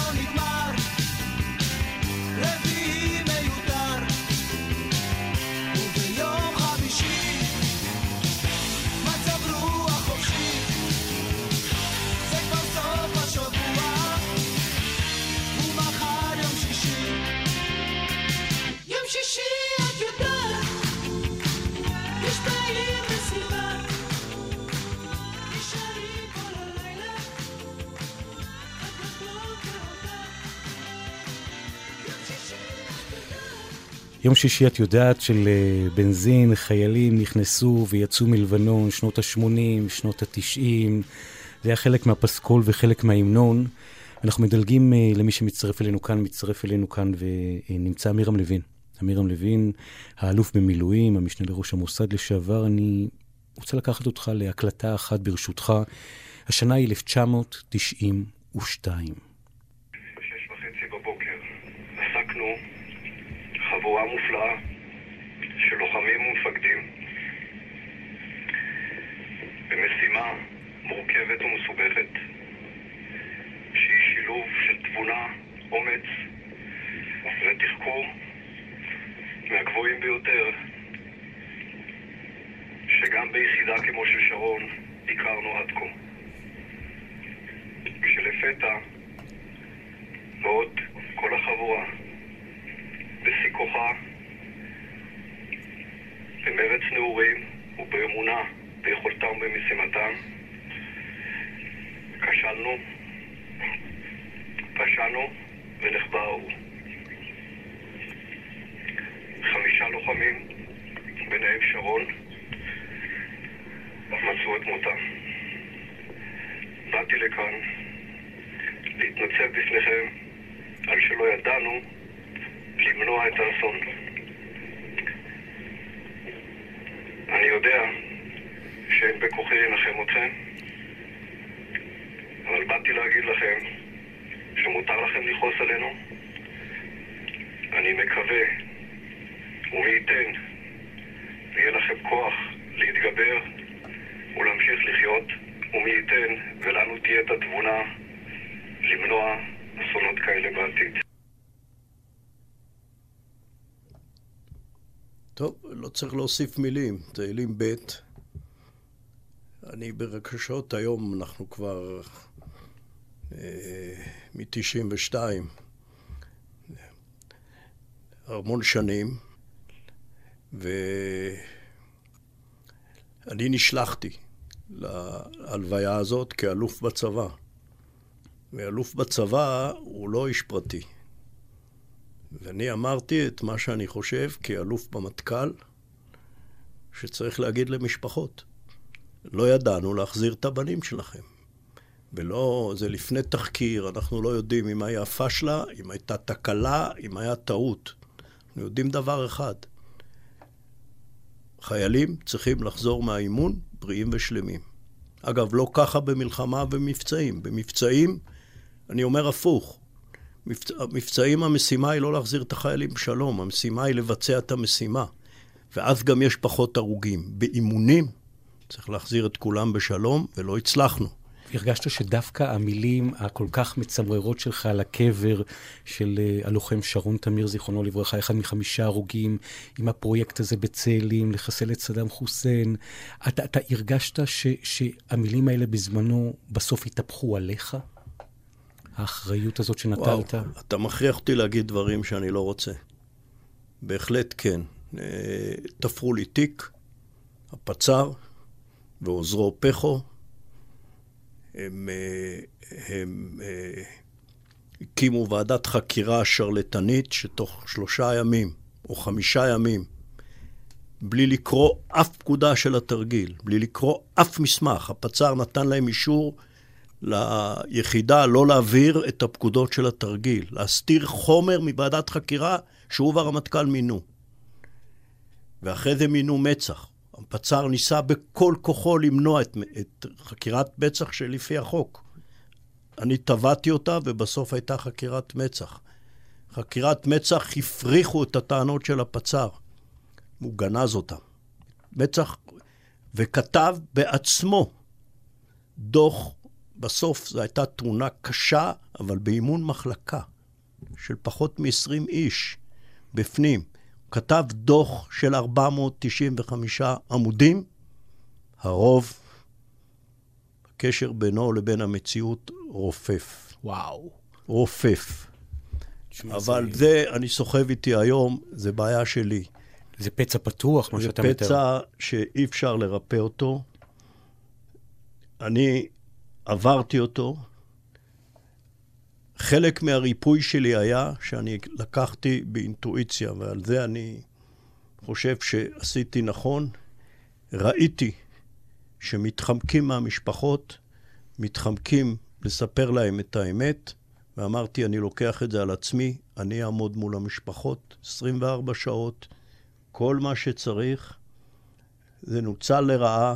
נגמר, רביעי מיותר, וביום חמישי יום שישי, את יודעת, של בנזין, חיילים נכנסו ויצאו מלבנון, שנות ה-80, שנות ה-90, זה היה חלק מהפסקול וחלק מהאמנון. אנחנו מדלגים למי שמצטרף אלינו כאן, ונמצא עמירם לוין. עמירם לוין, האלוף במילואים, המשנה לראש המוסד לשעבר. אני רוצה לקחת אותך להקלטה אחת ברשותך. השנה היא 1992. ב-6:30 בבוקר עסקנו חבורה מופלאה של לוחמים ומפקדים במשימה מורכבת ומסובכת, שהיא שילוב של תבונה, אומץ ותחקור מהגבוהים ביותר, שגם ביחידה כמו של שרון הכרנו עד כה. כשלפתע ועוד כל החבורה בשיא כוחה, במרץ נעורים ובאמונה ביכולתם ובמשימתם, פשענו ונחבאו. 5 לוחמים, ביניהם שרון, מצאו את מותם. באתי לכאן להתנצל בפניכם על שלא ידענו למנוע את האסון. אני יודע שאין בכוחי לנחם אתכם, אבל באתי להגיד לכם שמותר לכם לכעוס עלינו. אני מקווה ומי ייתן ויהיה לכם כוח להתגבר ולהמשיך לחיות, ומי ייתן ולנו תהיה את התבונה למנוע אסונות כאלה בעתיד. טוב, לא צריך להוסיף מילים. צאלים ב'. אני ברגשות, היום אנחנו כבר מ-92, המון שנים, ואני נשלחתי להלוויה הזאת כאלוף בצבא. ואלוף בצבא הוא לא איש פרטי. ואני אמרתי את מה שאני חושב כאלוף במטכ"ל, שצריך להגיד למשפחות. לא ידענו להחזיר את הבנים שלכם. ולא, זה לפני תחקיר, אנחנו לא יודעים אם היה פשלה, אם הייתה תקלה, אם היה טעות. אנחנו יודעים דבר אחד. חיילים צריכים לחזור מהאימון בריאים ושלמים. אגב, לא ככה במלחמה ומבצעים. במבצעים, אני אומר הפוך. מבצעים, המשימה היא לא להחזיר את החיילים בשלום, המשימה היא לבצע את המשימה. ואז גם יש פחות הרוגים. באימונים צריך להחזיר את כולם בשלום, ולא הצלחנו. הרגשת שדווקא המילים הכל כך מצמררות שלך על הקבר של הלוחם שרון תמיר, זיכרונו לברכה, 1 מ-5 הרוגים, עם הפרויקט הזה בצאלים, לחסל את סדאם חוסיין, אתה הרגשת שהמילים האלה בזמנו בסוף התהפכו עליך? האחריות הזאת שנטלת? וואו, אתה מכריח אותי להגיד דברים שאני לא רוצה. בהחלט כן. תפרו לי תיק, הפצר ועוזרו פחו, הם הקימו ועדת חקירה שרלטנית, שתוך 3 ימים או 5 ימים, בלי לקרוא אף פקודה של התרגיל, בלי לקרוא אף מסמך, הפצ"ר נתן להם אישור ליחידה לא להעביר את הפקודות של התרגיל, להסתיר חומר מוועדת חקירה שהוא והרמטכ"ל מינו. ואחרי זה מינו מצ"ח. הפצ"ר ניסה בכל כוחו למנוע את חקירת מצ"ח שלפי החוק. אני טבעתי אותה, ובסוף הייתה חקירת מצ"ח. חקירת מצ"ח הפריחו את הטענות של הפצ"ר. הוא גנז אותה. מצ"ח, וכתב בעצמו דוח. בסוף זו הייתה תאונה קשה, אבל באימון מחלקה של פחות מ-20 איש בפנים. כתב דוח של 495 עמודים, הרוב, הקשר בינו לבין המציאות רופף. וואו. רופף. אבל זה, אני סוחב איתי היום, זה בעיה שלי. זה פצע פתוח, מה שאתה מתאר. זה פצע שאי אפשר לרפא אותו. אני עברתי אותו, חלק מהריפוי שלי היה שאני לקחתי באינטואיציה, ועל זה אני חושב שעשיתי נכון. ראיתי שמתחמקים מהמשפחות, מתחמקים לספר להם את האמת, ואמרתי, אני לוקח את זה על עצמי, אני אעמוד מול המשפחות 24 שעות, כל מה שצריך. זה נוצל לרעה,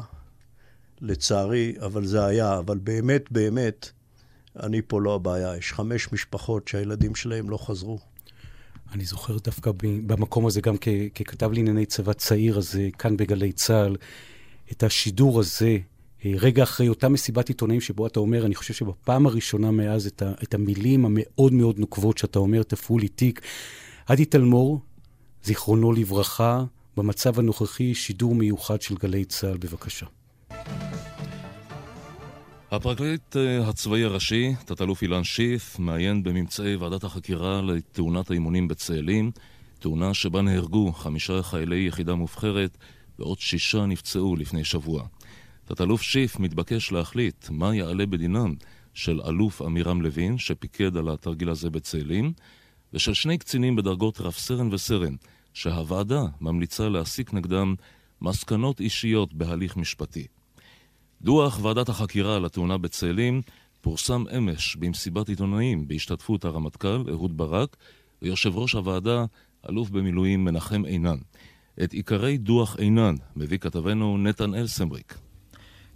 לצערי, אבל זה היה. אבל באמת, באמת, אני פה לא הבעיה. יש 5 משפחות שהילדים שלהם לא חזרו. אני זוכר דווקא במקום הזה, גם ככתב לענייני צבא צעיר הזה, כאן בגלי צהל, את השידור הזה, רגע אחרי אותה מסיבת עיתונאים שבו אתה אומר, אני חושב שבפעם הראשונה מאז את המילים המאוד מאוד נוקבות שאתה אומר, תפעו לי תיק. עדי תלמור, זיכרונו לברכה, במצב הנוכחי, שידור מיוחד של גלי צהל, בבקשה. הפרקליט הצבאי הראשי, תת-אלוף אילן שיף, מעיין בממצאי ועדת החקירה לתאונת האימונים בצאלים, תאונה שבה נהרגו 5 חיילי יחידה מובחרת, ועוד 6 נפצעו לפני שבוע. תת-אלוף שיף מתבקש להחליט מה יעלה בדינם של אלוף עמירם לוין, שפיקד על התרגיל הזה בצאלים, ושל 2 קצינים בדרגות רב סרן וסרן, שהוועדה ממליצה להסיק נגדם מסקנות אישיות בהליך משפטי. דוח ועדת החקירה על התאונה בצאלים פורסם אמש במסיבת עיתונאים בהשתתפות הרמטכ"ל אהוד ברק ויושב ראש הוועדה אלוף במילואים מנחם עינן. את עיקרי דוח עינן מביא כתבנו נתנאל סמריק.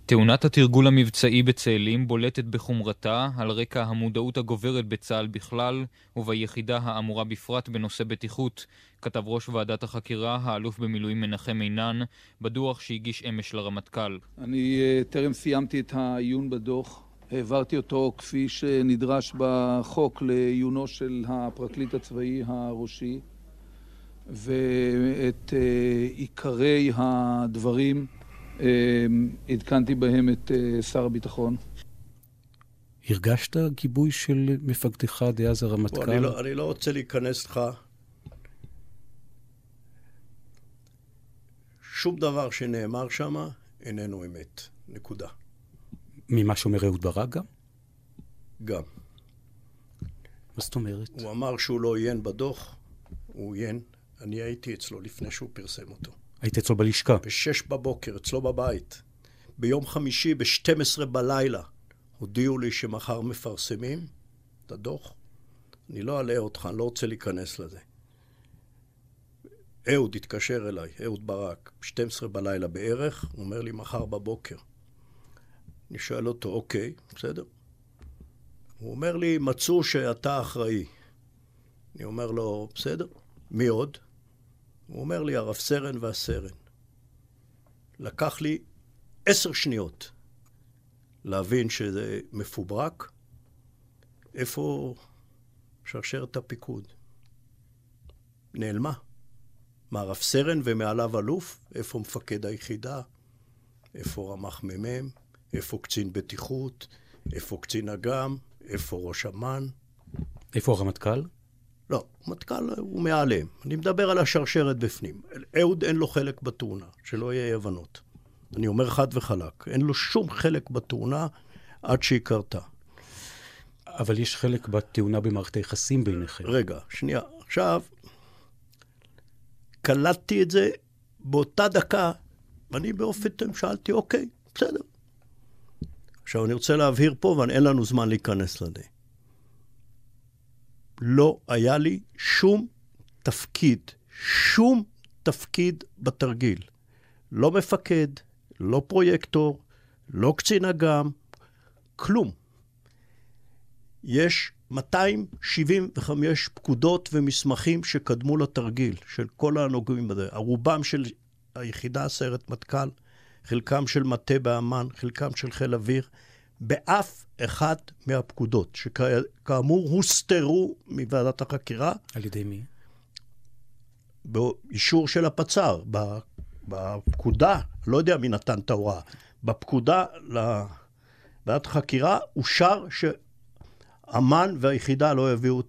תאונת התרגול המבצעי בצאלים בולטת בחומרתה על רקע המודעות הגוברת בצה"ל בכלל וביחידה האמורה בפרט בנושא בטיחות, כתב ראש ועדת החקירה, האלוף במילואים מנחם עינן, בדוח שהגיש אמש לרמטכ"ל. אני טרם סיימתי את העיון בדוח, העברתי אותו כפי שנדרש בחוק לעיונו של הפרקליט הצבאי הראשי, ואת עיקרי הדברים עדכנתי בהם את שר הביטחון. הרגשת גיבוי של מפקדך דאז הרמטכ"ל? אני לא רוצה להיכנס לך. שום דבר שנאמר שם איננו אמת. נקודה. ממה שאומר אהוד ברק גם? גם. מה זאת אומרת? הוא אמר שהוא לא עיין בדוח, הוא עיין. אני הייתי אצלו לפני שהוא פרסם אותו. היית אצלו בלשכה? ב6:00 אצלו בבית. ביום חמישי, ב12:00, הודיעו לי שמחר מפרסמים את הדוח. אני לא אעלה אותך, אני לא רוצה להיכנס לזה. אהוד התקשר אליי, אהוד ברק, ב12:00 בערך, הוא אומר לי מחר בבוקר. אני שואל אותו, אוקיי, בסדר? הוא אומר לי, מצאו שאתה אחראי. אני אומר לו, בסדר, מי עוד? הוא אומר לי, הרב סרן והסרן. לקח לי 10 שניות להבין שזה מפוברק. איפה שרשרת הפיקוד? נעלמה. מה, הרב סרן ומעליו אלוף? איפה מפקד היחידה? איפה רמ"ח מ"מ? איפה קצין בטיחות? איפה קצין אג"ם? איפה ראש אמ"ן? איפה הרמטכ"ל? לא, מטכ"ל הוא מעליהם. אני מדבר על השרשרת בפנים. אהוד אין לו חלק בתאונה, שלא יהיה הבנות. אני אומר חד וחלק, אין לו שום חלק בתאונה עד שהיא קרתה. אבל יש חלק בתאונה במערכת היחסים ביניכם. רגע, שנייה. עכשיו, קלטתי את זה באותה דקה, ואני באופן שאלתי, אוקיי, בסדר. עכשיו, אני רוצה להבהיר פה, ואין לנו זמן להיכנס לזה. לא היה לי שום תפקיד בתרגיל. לא מפקד, לא פרויקטור, לא קצין אג"ם, כלום. יש 275 פקודות ומסמכים שקדמו לתרגיל, של כל הנוגעים בזה. הרובם של היחידה סיירת מטכ"ל, חלקם של מטה באמן, חלקם של חיל אוויר, באף אחת מהפקודות, שכאמור הוסתרו מוועדת החקירה. על ידי מי? באישור של הפצ"ר, בפקודה, לא יודע מי נתן את ההוראה, בפקודה לוועדת חקירה אושר שאמן והיחידה לא הביאו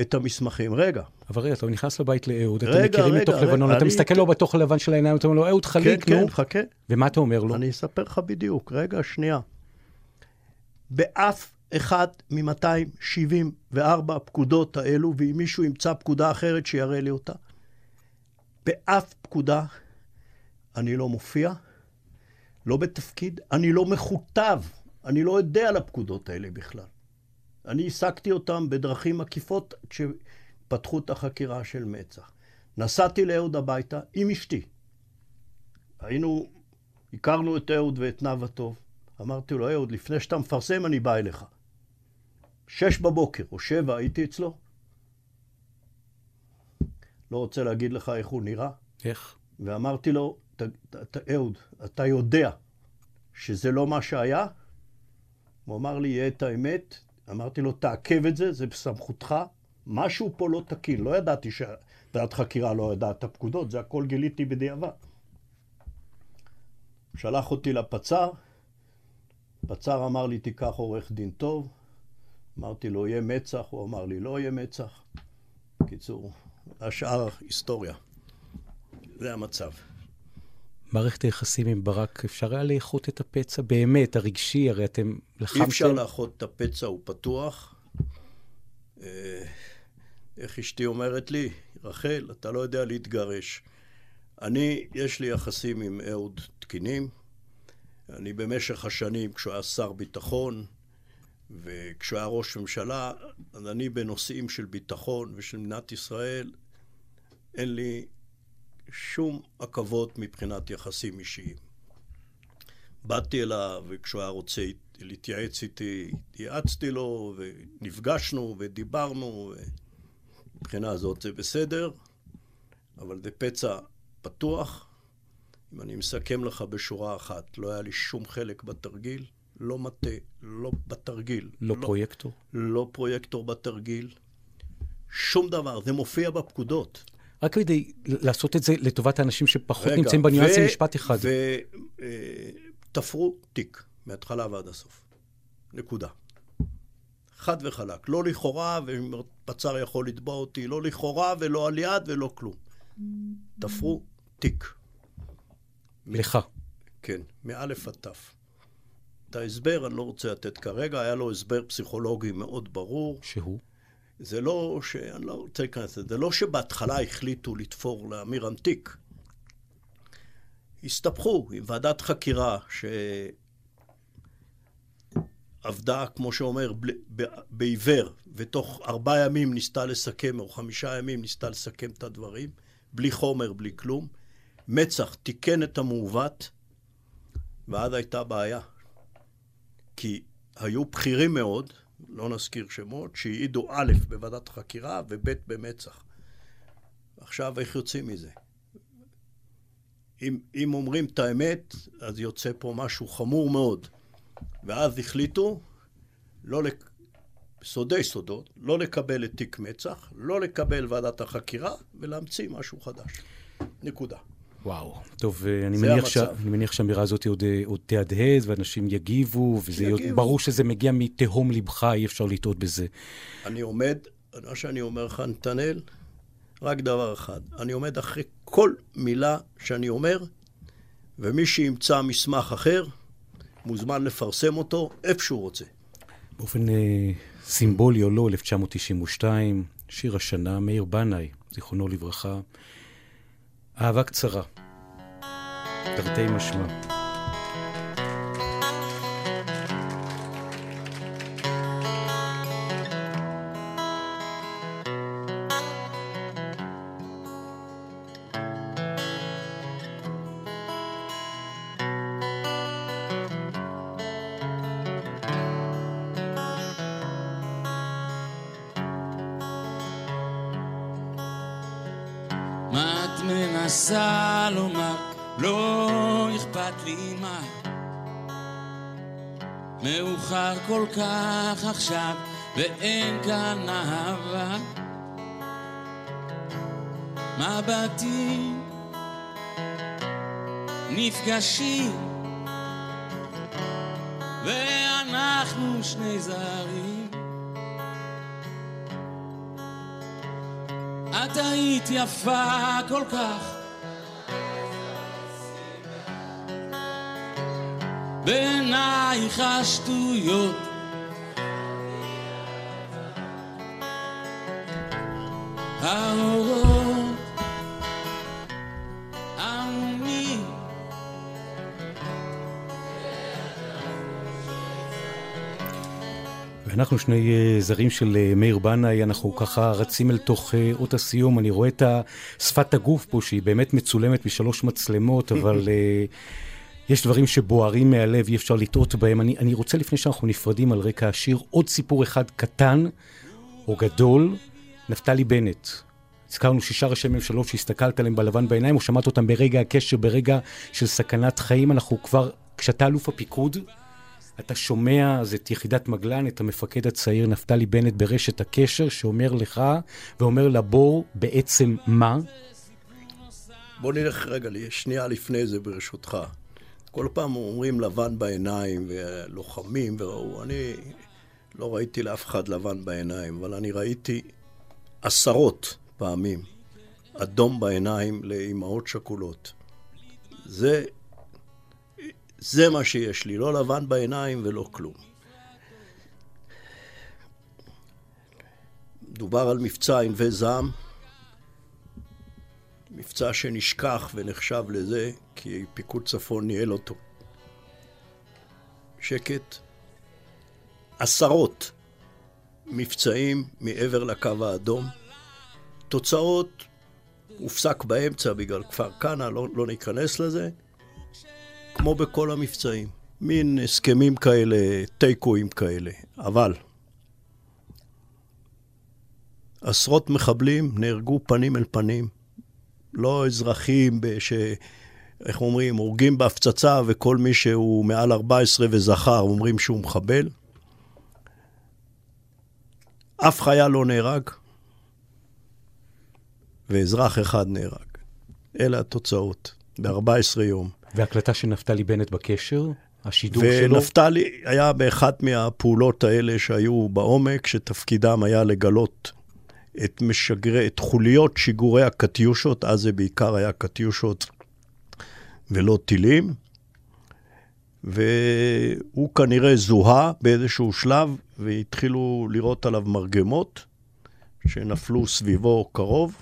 את המסמכים. רגע. אבל רגע, אתה נכנס לבית לאהוד, אתם מכירים מתוך לבנון, אתה מסתכל לו בתוך הלבן של העיניים, אתה אומר לו, אהוד חליק, נו. כן, חכה. ומה אתה אומר לו? אני אספר לך בדיוק, רגע, שנייה. באף אחת מ-274 פקודות האלו, ואם מישהו ימצא פקודה אחרת שיראה לי אותה. באף פקודה אני לא מופיע, לא בתפקיד, אני לא מכותב, אני לא יודע על הפקודות האלה בכלל. אני עסקתי אותם בדרכים עקיפות כשפתחו את החקירה של מצח. נסעתי לאהוד הביתה עם אשתי. הכרנו את אהוד ואת נאוה טוב. אמרתי לו, אהוד, לפני שאתה מפרסם אני בא אליך. 6 בבוקר או 7 הייתי אצלו. לא רוצה להגיד לך איך הוא נראה. איך? ואמרתי לו, אהוד, אתה יודע שזה לא מה שהיה? הוא אמר לי, יהיה את האמת. אמרתי לו, תעכב את זה, זה בסמכותך. משהו פה לא תקין. לא ידעתי שדעת חקירה לא ידעת את הפקודות, זה הכל גיליתי בדיעבד. שלח אותי לפצר. פצר אמר לי, תיקח עורך דין טוב. אמרתי לו, יהיה מצח. הוא אמר לי, לא יהיה מצח. בקיצור, השאר היסטוריה. זה המצב. מערכת היחסים עם ברק, אפשר היה לאחות את הפצע? באמת, הרגשי, הרי אתם לחמתם. אי אפשר לאחות את הפצע, הוא פתוח. איך אשתי אומרת לי, רחל, אתה לא יודע להתגרש. יש לי יחסים עם אהוד תקינים. אני במשך השנים, כשהוא היה שר ביטחון וכשהוא היה ראש ממשלה, אז אני בנושאים של ביטחון ושל מדינת ישראל, אין לי שום עכבות מבחינת יחסים אישיים. באתי אליו, וכשהוא היה רוצה להתייעץ איתי, התייעצתי לו, ונפגשנו ודיברנו, מבחינה הזאת זה בסדר, אבל זה פצע פתוח. אם אני מסכם לך בשורה אחת, לא היה לי שום חלק בתרגיל, לא מטה, לא בתרגיל. לא פרויקטור? לא פרויקטור בתרגיל. שום דבר, זה מופיע בפקודות. רק כדי לעשות את זה לטובת האנשים שפחות נמצאים בניואנס המשפט אחד. ותפרו תיק, מההתחלה ועד הסוף. נקודה. חד וחלק. לא לכאורה, ופצר יכול לתבוע אותי, לא לכאורה ולא על יד ולא כלום. תפרו תיק. לך. כן, מאלף עד תף. את ההסבר אני לא רוצה לתת כרגע, היה לו הסבר פסיכולוגי מאוד ברור. שהוא? זה לא ש... אני לא רוצה להיכנס לזה. זה לא שבהתחלה החליטו לתפור לעמירם תיק. הסתבכו עם ועדת חקירה שעבדה, כמו שאומר, בעיוור, ותוך 4 ימים ניסתה לסכם, או 5 ימים ניסתה לסכם את הדברים, בלי חומר, בלי כלום. מצח תיקן את המעוות, ועד הייתה בעיה. כי היו בכירים מאוד, לא נזכיר שמות, שהעידו א' בוועדת חקירה וב' במצח. עכשיו איך יוצאים מזה? אם אומרים את האמת, אז יוצא פה משהו חמור מאוד. ואז החליטו, סודי סודות, לא לקבל את תיק מצח, לא לקבל ועדת החקירה, ולהמציא משהו חדש. נקודה. וואו, טוב, אני מניח שהאמירה הזאת עוד תהדהד, ואנשים יגיבו, וזה ברור שזה מגיע מתהום לבך, אי אפשר לטעות בזה. מה שאני אומר לך, נתנאל, רק דבר אחד, אני עומד אחרי כל מילה שאני אומר, ומי שימצא מסמך אחר, מוזמן לפרסם אותו איפה שהוא רוצה. באופן סימבולי או לא, 1992, שיר השנה, מאיר בנאי, זיכרונו לברכה, אהבה קצרה, תרתי משמע. כל כך עכשיו ואין כאן אהבה, מבטים נפגשים ואנחנו שני זרים. את היית יפה כל כך בעינייך השטויות ואנחנו שני זרים של מאיר בנאי, אנחנו ככה רצים אל תוך אות הסיום, אני רואה את שפת הגוף פה שהיא באמת מצולמת משלוש מצלמות, אבל יש דברים שבוערים מהלב, אי אפשר לטעות בהם. אני רוצה לפני שאנחנו נפרדים על רקע השיר, עוד סיפור אחד קטן או גדול, נפתלי בנט. הזכרנו 6 ראשי ממשלות שהסתכלת עליהם בלבן בעיניים, או שמעת אותם ברגע הקשר, ברגע של סכנת חיים. אנחנו כבר, כשאתה אלוף הפיקוד, אתה שומע, זאת יחידת מגלן, את המפקד הצעיר נפתלי בנט ברשת הקשר, שאומר לך ואומר לבור בעצם מה? בוא נלך רגע, שנייה לפני זה ברשותך. כל פעם אומרים לבן בעיניים ולוחמים וראו, אני לא ראיתי לאף אחד לבן בעיניים, אבל אני ראיתי עשרות פעמים אדום בעיניים לאימהות שכולות. זה מה שיש לי, לא לבן בעיניים ולא כלום. דובר על מבצע ענבי זעם, מבצע שנשכח ונחשב לזה, כי פיקוד צפון ניהל אותו. שקט, עשרות מבצעים מעבר לקו האדום, תוצאות הופסק באמצע בגלל כפר קנה, לא ניכנס לזה, כמו בכל המבצעים, מין הסכמים כאלה, טייקויים כאלה, אבל עשרות מחבלים נהרגו פנים אל פנים, לא אזרחים איך אומרים, הורגים בהפצצה וכל מי שהוא מעל 14 וזכר אומרים שהוא מחבל, אף חייל לא נהרג ואזרח אחד נהרג. אלה התוצאות ב-14 יום. והקלטה שנפתלי בנט בקשר, השידור שלו? ונפתלי היה באחת מהפעולות האלה שהיו בעומק, שתפקידם היה לגלות את חוליות שיגורי הקטיושות, אז זה בעיקר היה קטיושות ולא טילים, והוא כנראה זוהה באיזשהו שלב, והתחילו לראות עליו מרגמות, שנפלו סביבו קרוב,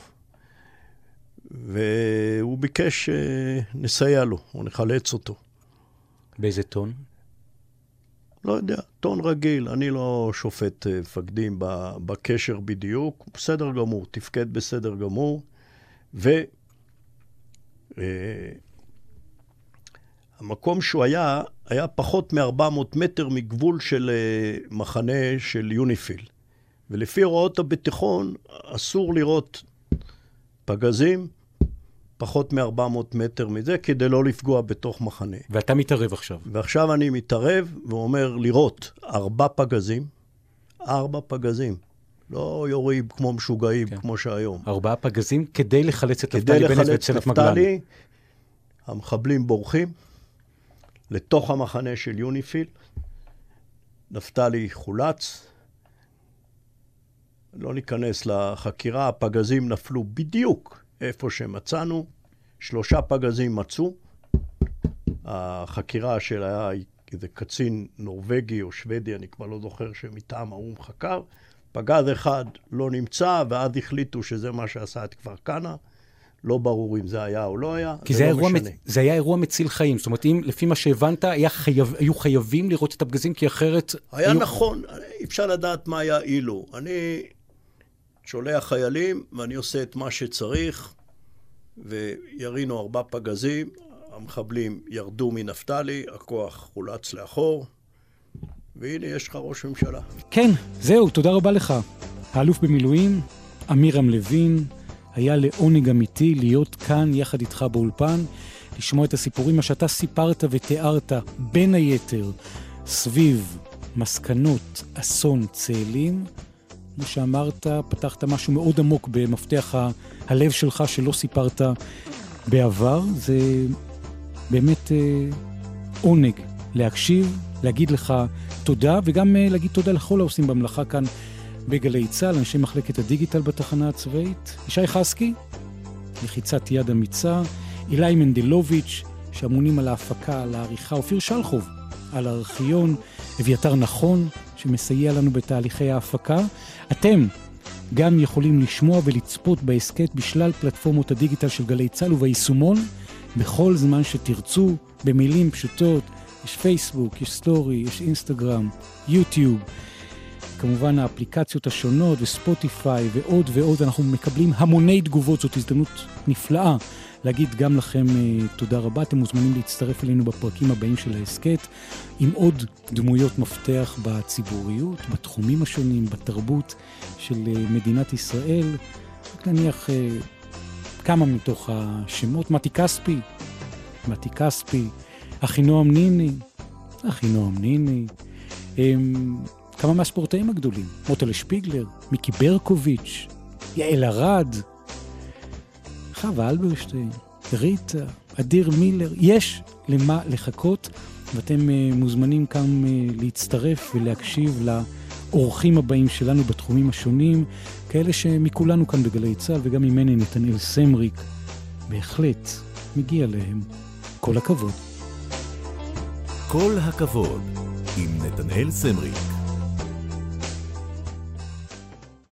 והוא ביקש שנסייע לו, הוא נחלץ אותו. באיזה טון? לא יודע, טון רגיל, אני לא שופט מפקדים בקשר בדיוק, בסדר גמור, תפקד בסדר גמור, והמקום שהוא היה פחות מ-400 מטר מגבול של מחנה של יוניפיל, ולפי הוראות הביטחון אסור לראות פגזים, פחות מ-400 מטר מזה, כדי לא לפגוע בתוך מחנה. ואתה מתערב עכשיו. ועכשיו אני מתערב ואומר לראות 4 פגזים, לא יורים כמו משוגעים, כן. כמו שהיום. 4 פגזים כדי לחלץ את נפתלי בנט וצוות מגלן. המחבלים בורחים לתוך המחנה של יוניפיל, נפתלי חולץ, לא ניכנס לחקירה, הפגזים נפלו בדיוק איפה שמצאנו, 3 פגזים מצאו, החקירה של איזה קצין נורווגי או שוודי, אני כבר לא זוכר שמטעם האום חקר, פגז אחד לא נמצא, ואז החליטו שזה מה שעשה את כפר קנה, לא ברור אם זה היה או לא היה, כי זה היה אירוע מציל חיים, זאת אומרת, לפי מה שהבנת, היו חייבים לראות את הפגזים, כי אחרת... היה נכון, אפשר לדעת מה היה אילו. אני שולח חיילים, ואני עושה את מה שצריך, וירינו 4 פגזים, המחבלים ירדו מנפתלי, הכוח חולץ לאחור, והנה יש לך ראש ממשלה. כן, זהו, תודה רבה לך. האלוף במילואים, עמירם לוין, היה לעונג אמיתי להיות כאן יחד איתך באולפן, לשמוע את הסיפורים, מה שאתה סיפרת ותיארת בין היתר סביב מסקנות אסון צאלים. כמו שאמרת, פתחת משהו מאוד עמוק במפתח הלב שלך שלא סיפרת בעבר. זה באמת עונג להקשיב, להגיד לך תודה, וגם להגיד תודה לכל העושים במלאכה כאן בגלי צהל, אנשי מחלקת הדיגיטל בתחנה הצבאית, ישי חסקי, לחיצת יד אמיצה, אילי מנדלוביץ' שאמונים על ההפקה, על העריכה, אופיר שלחוב על הארכיון, אביתר נכון שמסייע לנו בתהליכי ההפקה. אתם גם יכולים לשמוע ולצפות בהסקט בשלל פלטפורמות הדיגיטל של גלי צהל וביישומון בכל זמן שתרצו, במילים פשוטות. יש פייסבוק, יש סטורי, יש אינסטגרם, יוטיוב. כמובן האפליקציות השונות וספוטיפיי ועוד ועוד, אנחנו מקבלים המוני תגובות, זאת הזדמנות נפלאה להגיד גם לכם תודה רבה, אתם מוזמנים להצטרף אלינו בפרקים הבאים של ההסקט, עם עוד דמויות מפתח בציבוריות, בתחומים השונים, בתרבות של מדינת ישראל, רק נניח כמה מתוך השמות, מתי כספי, אחינועם ניני, כמה מהספורטאים הגדולים, מוטל שפיגלר, מיקי ברקוביץ', יעל ארד, חווה אלברשטיין, ריטה, אדיר מילר, יש למה לחכות, ואתם מוזמנים כאן להצטרף ולהקשיב לאורחים הבאים שלנו בתחומים השונים, כאלה שמכולנו כאן בגלי צהל, וגם ממני נתנאל סמריק, בהחלט מגיע להם כל הכבוד. כל הכבוד עם נתנאל סמריק.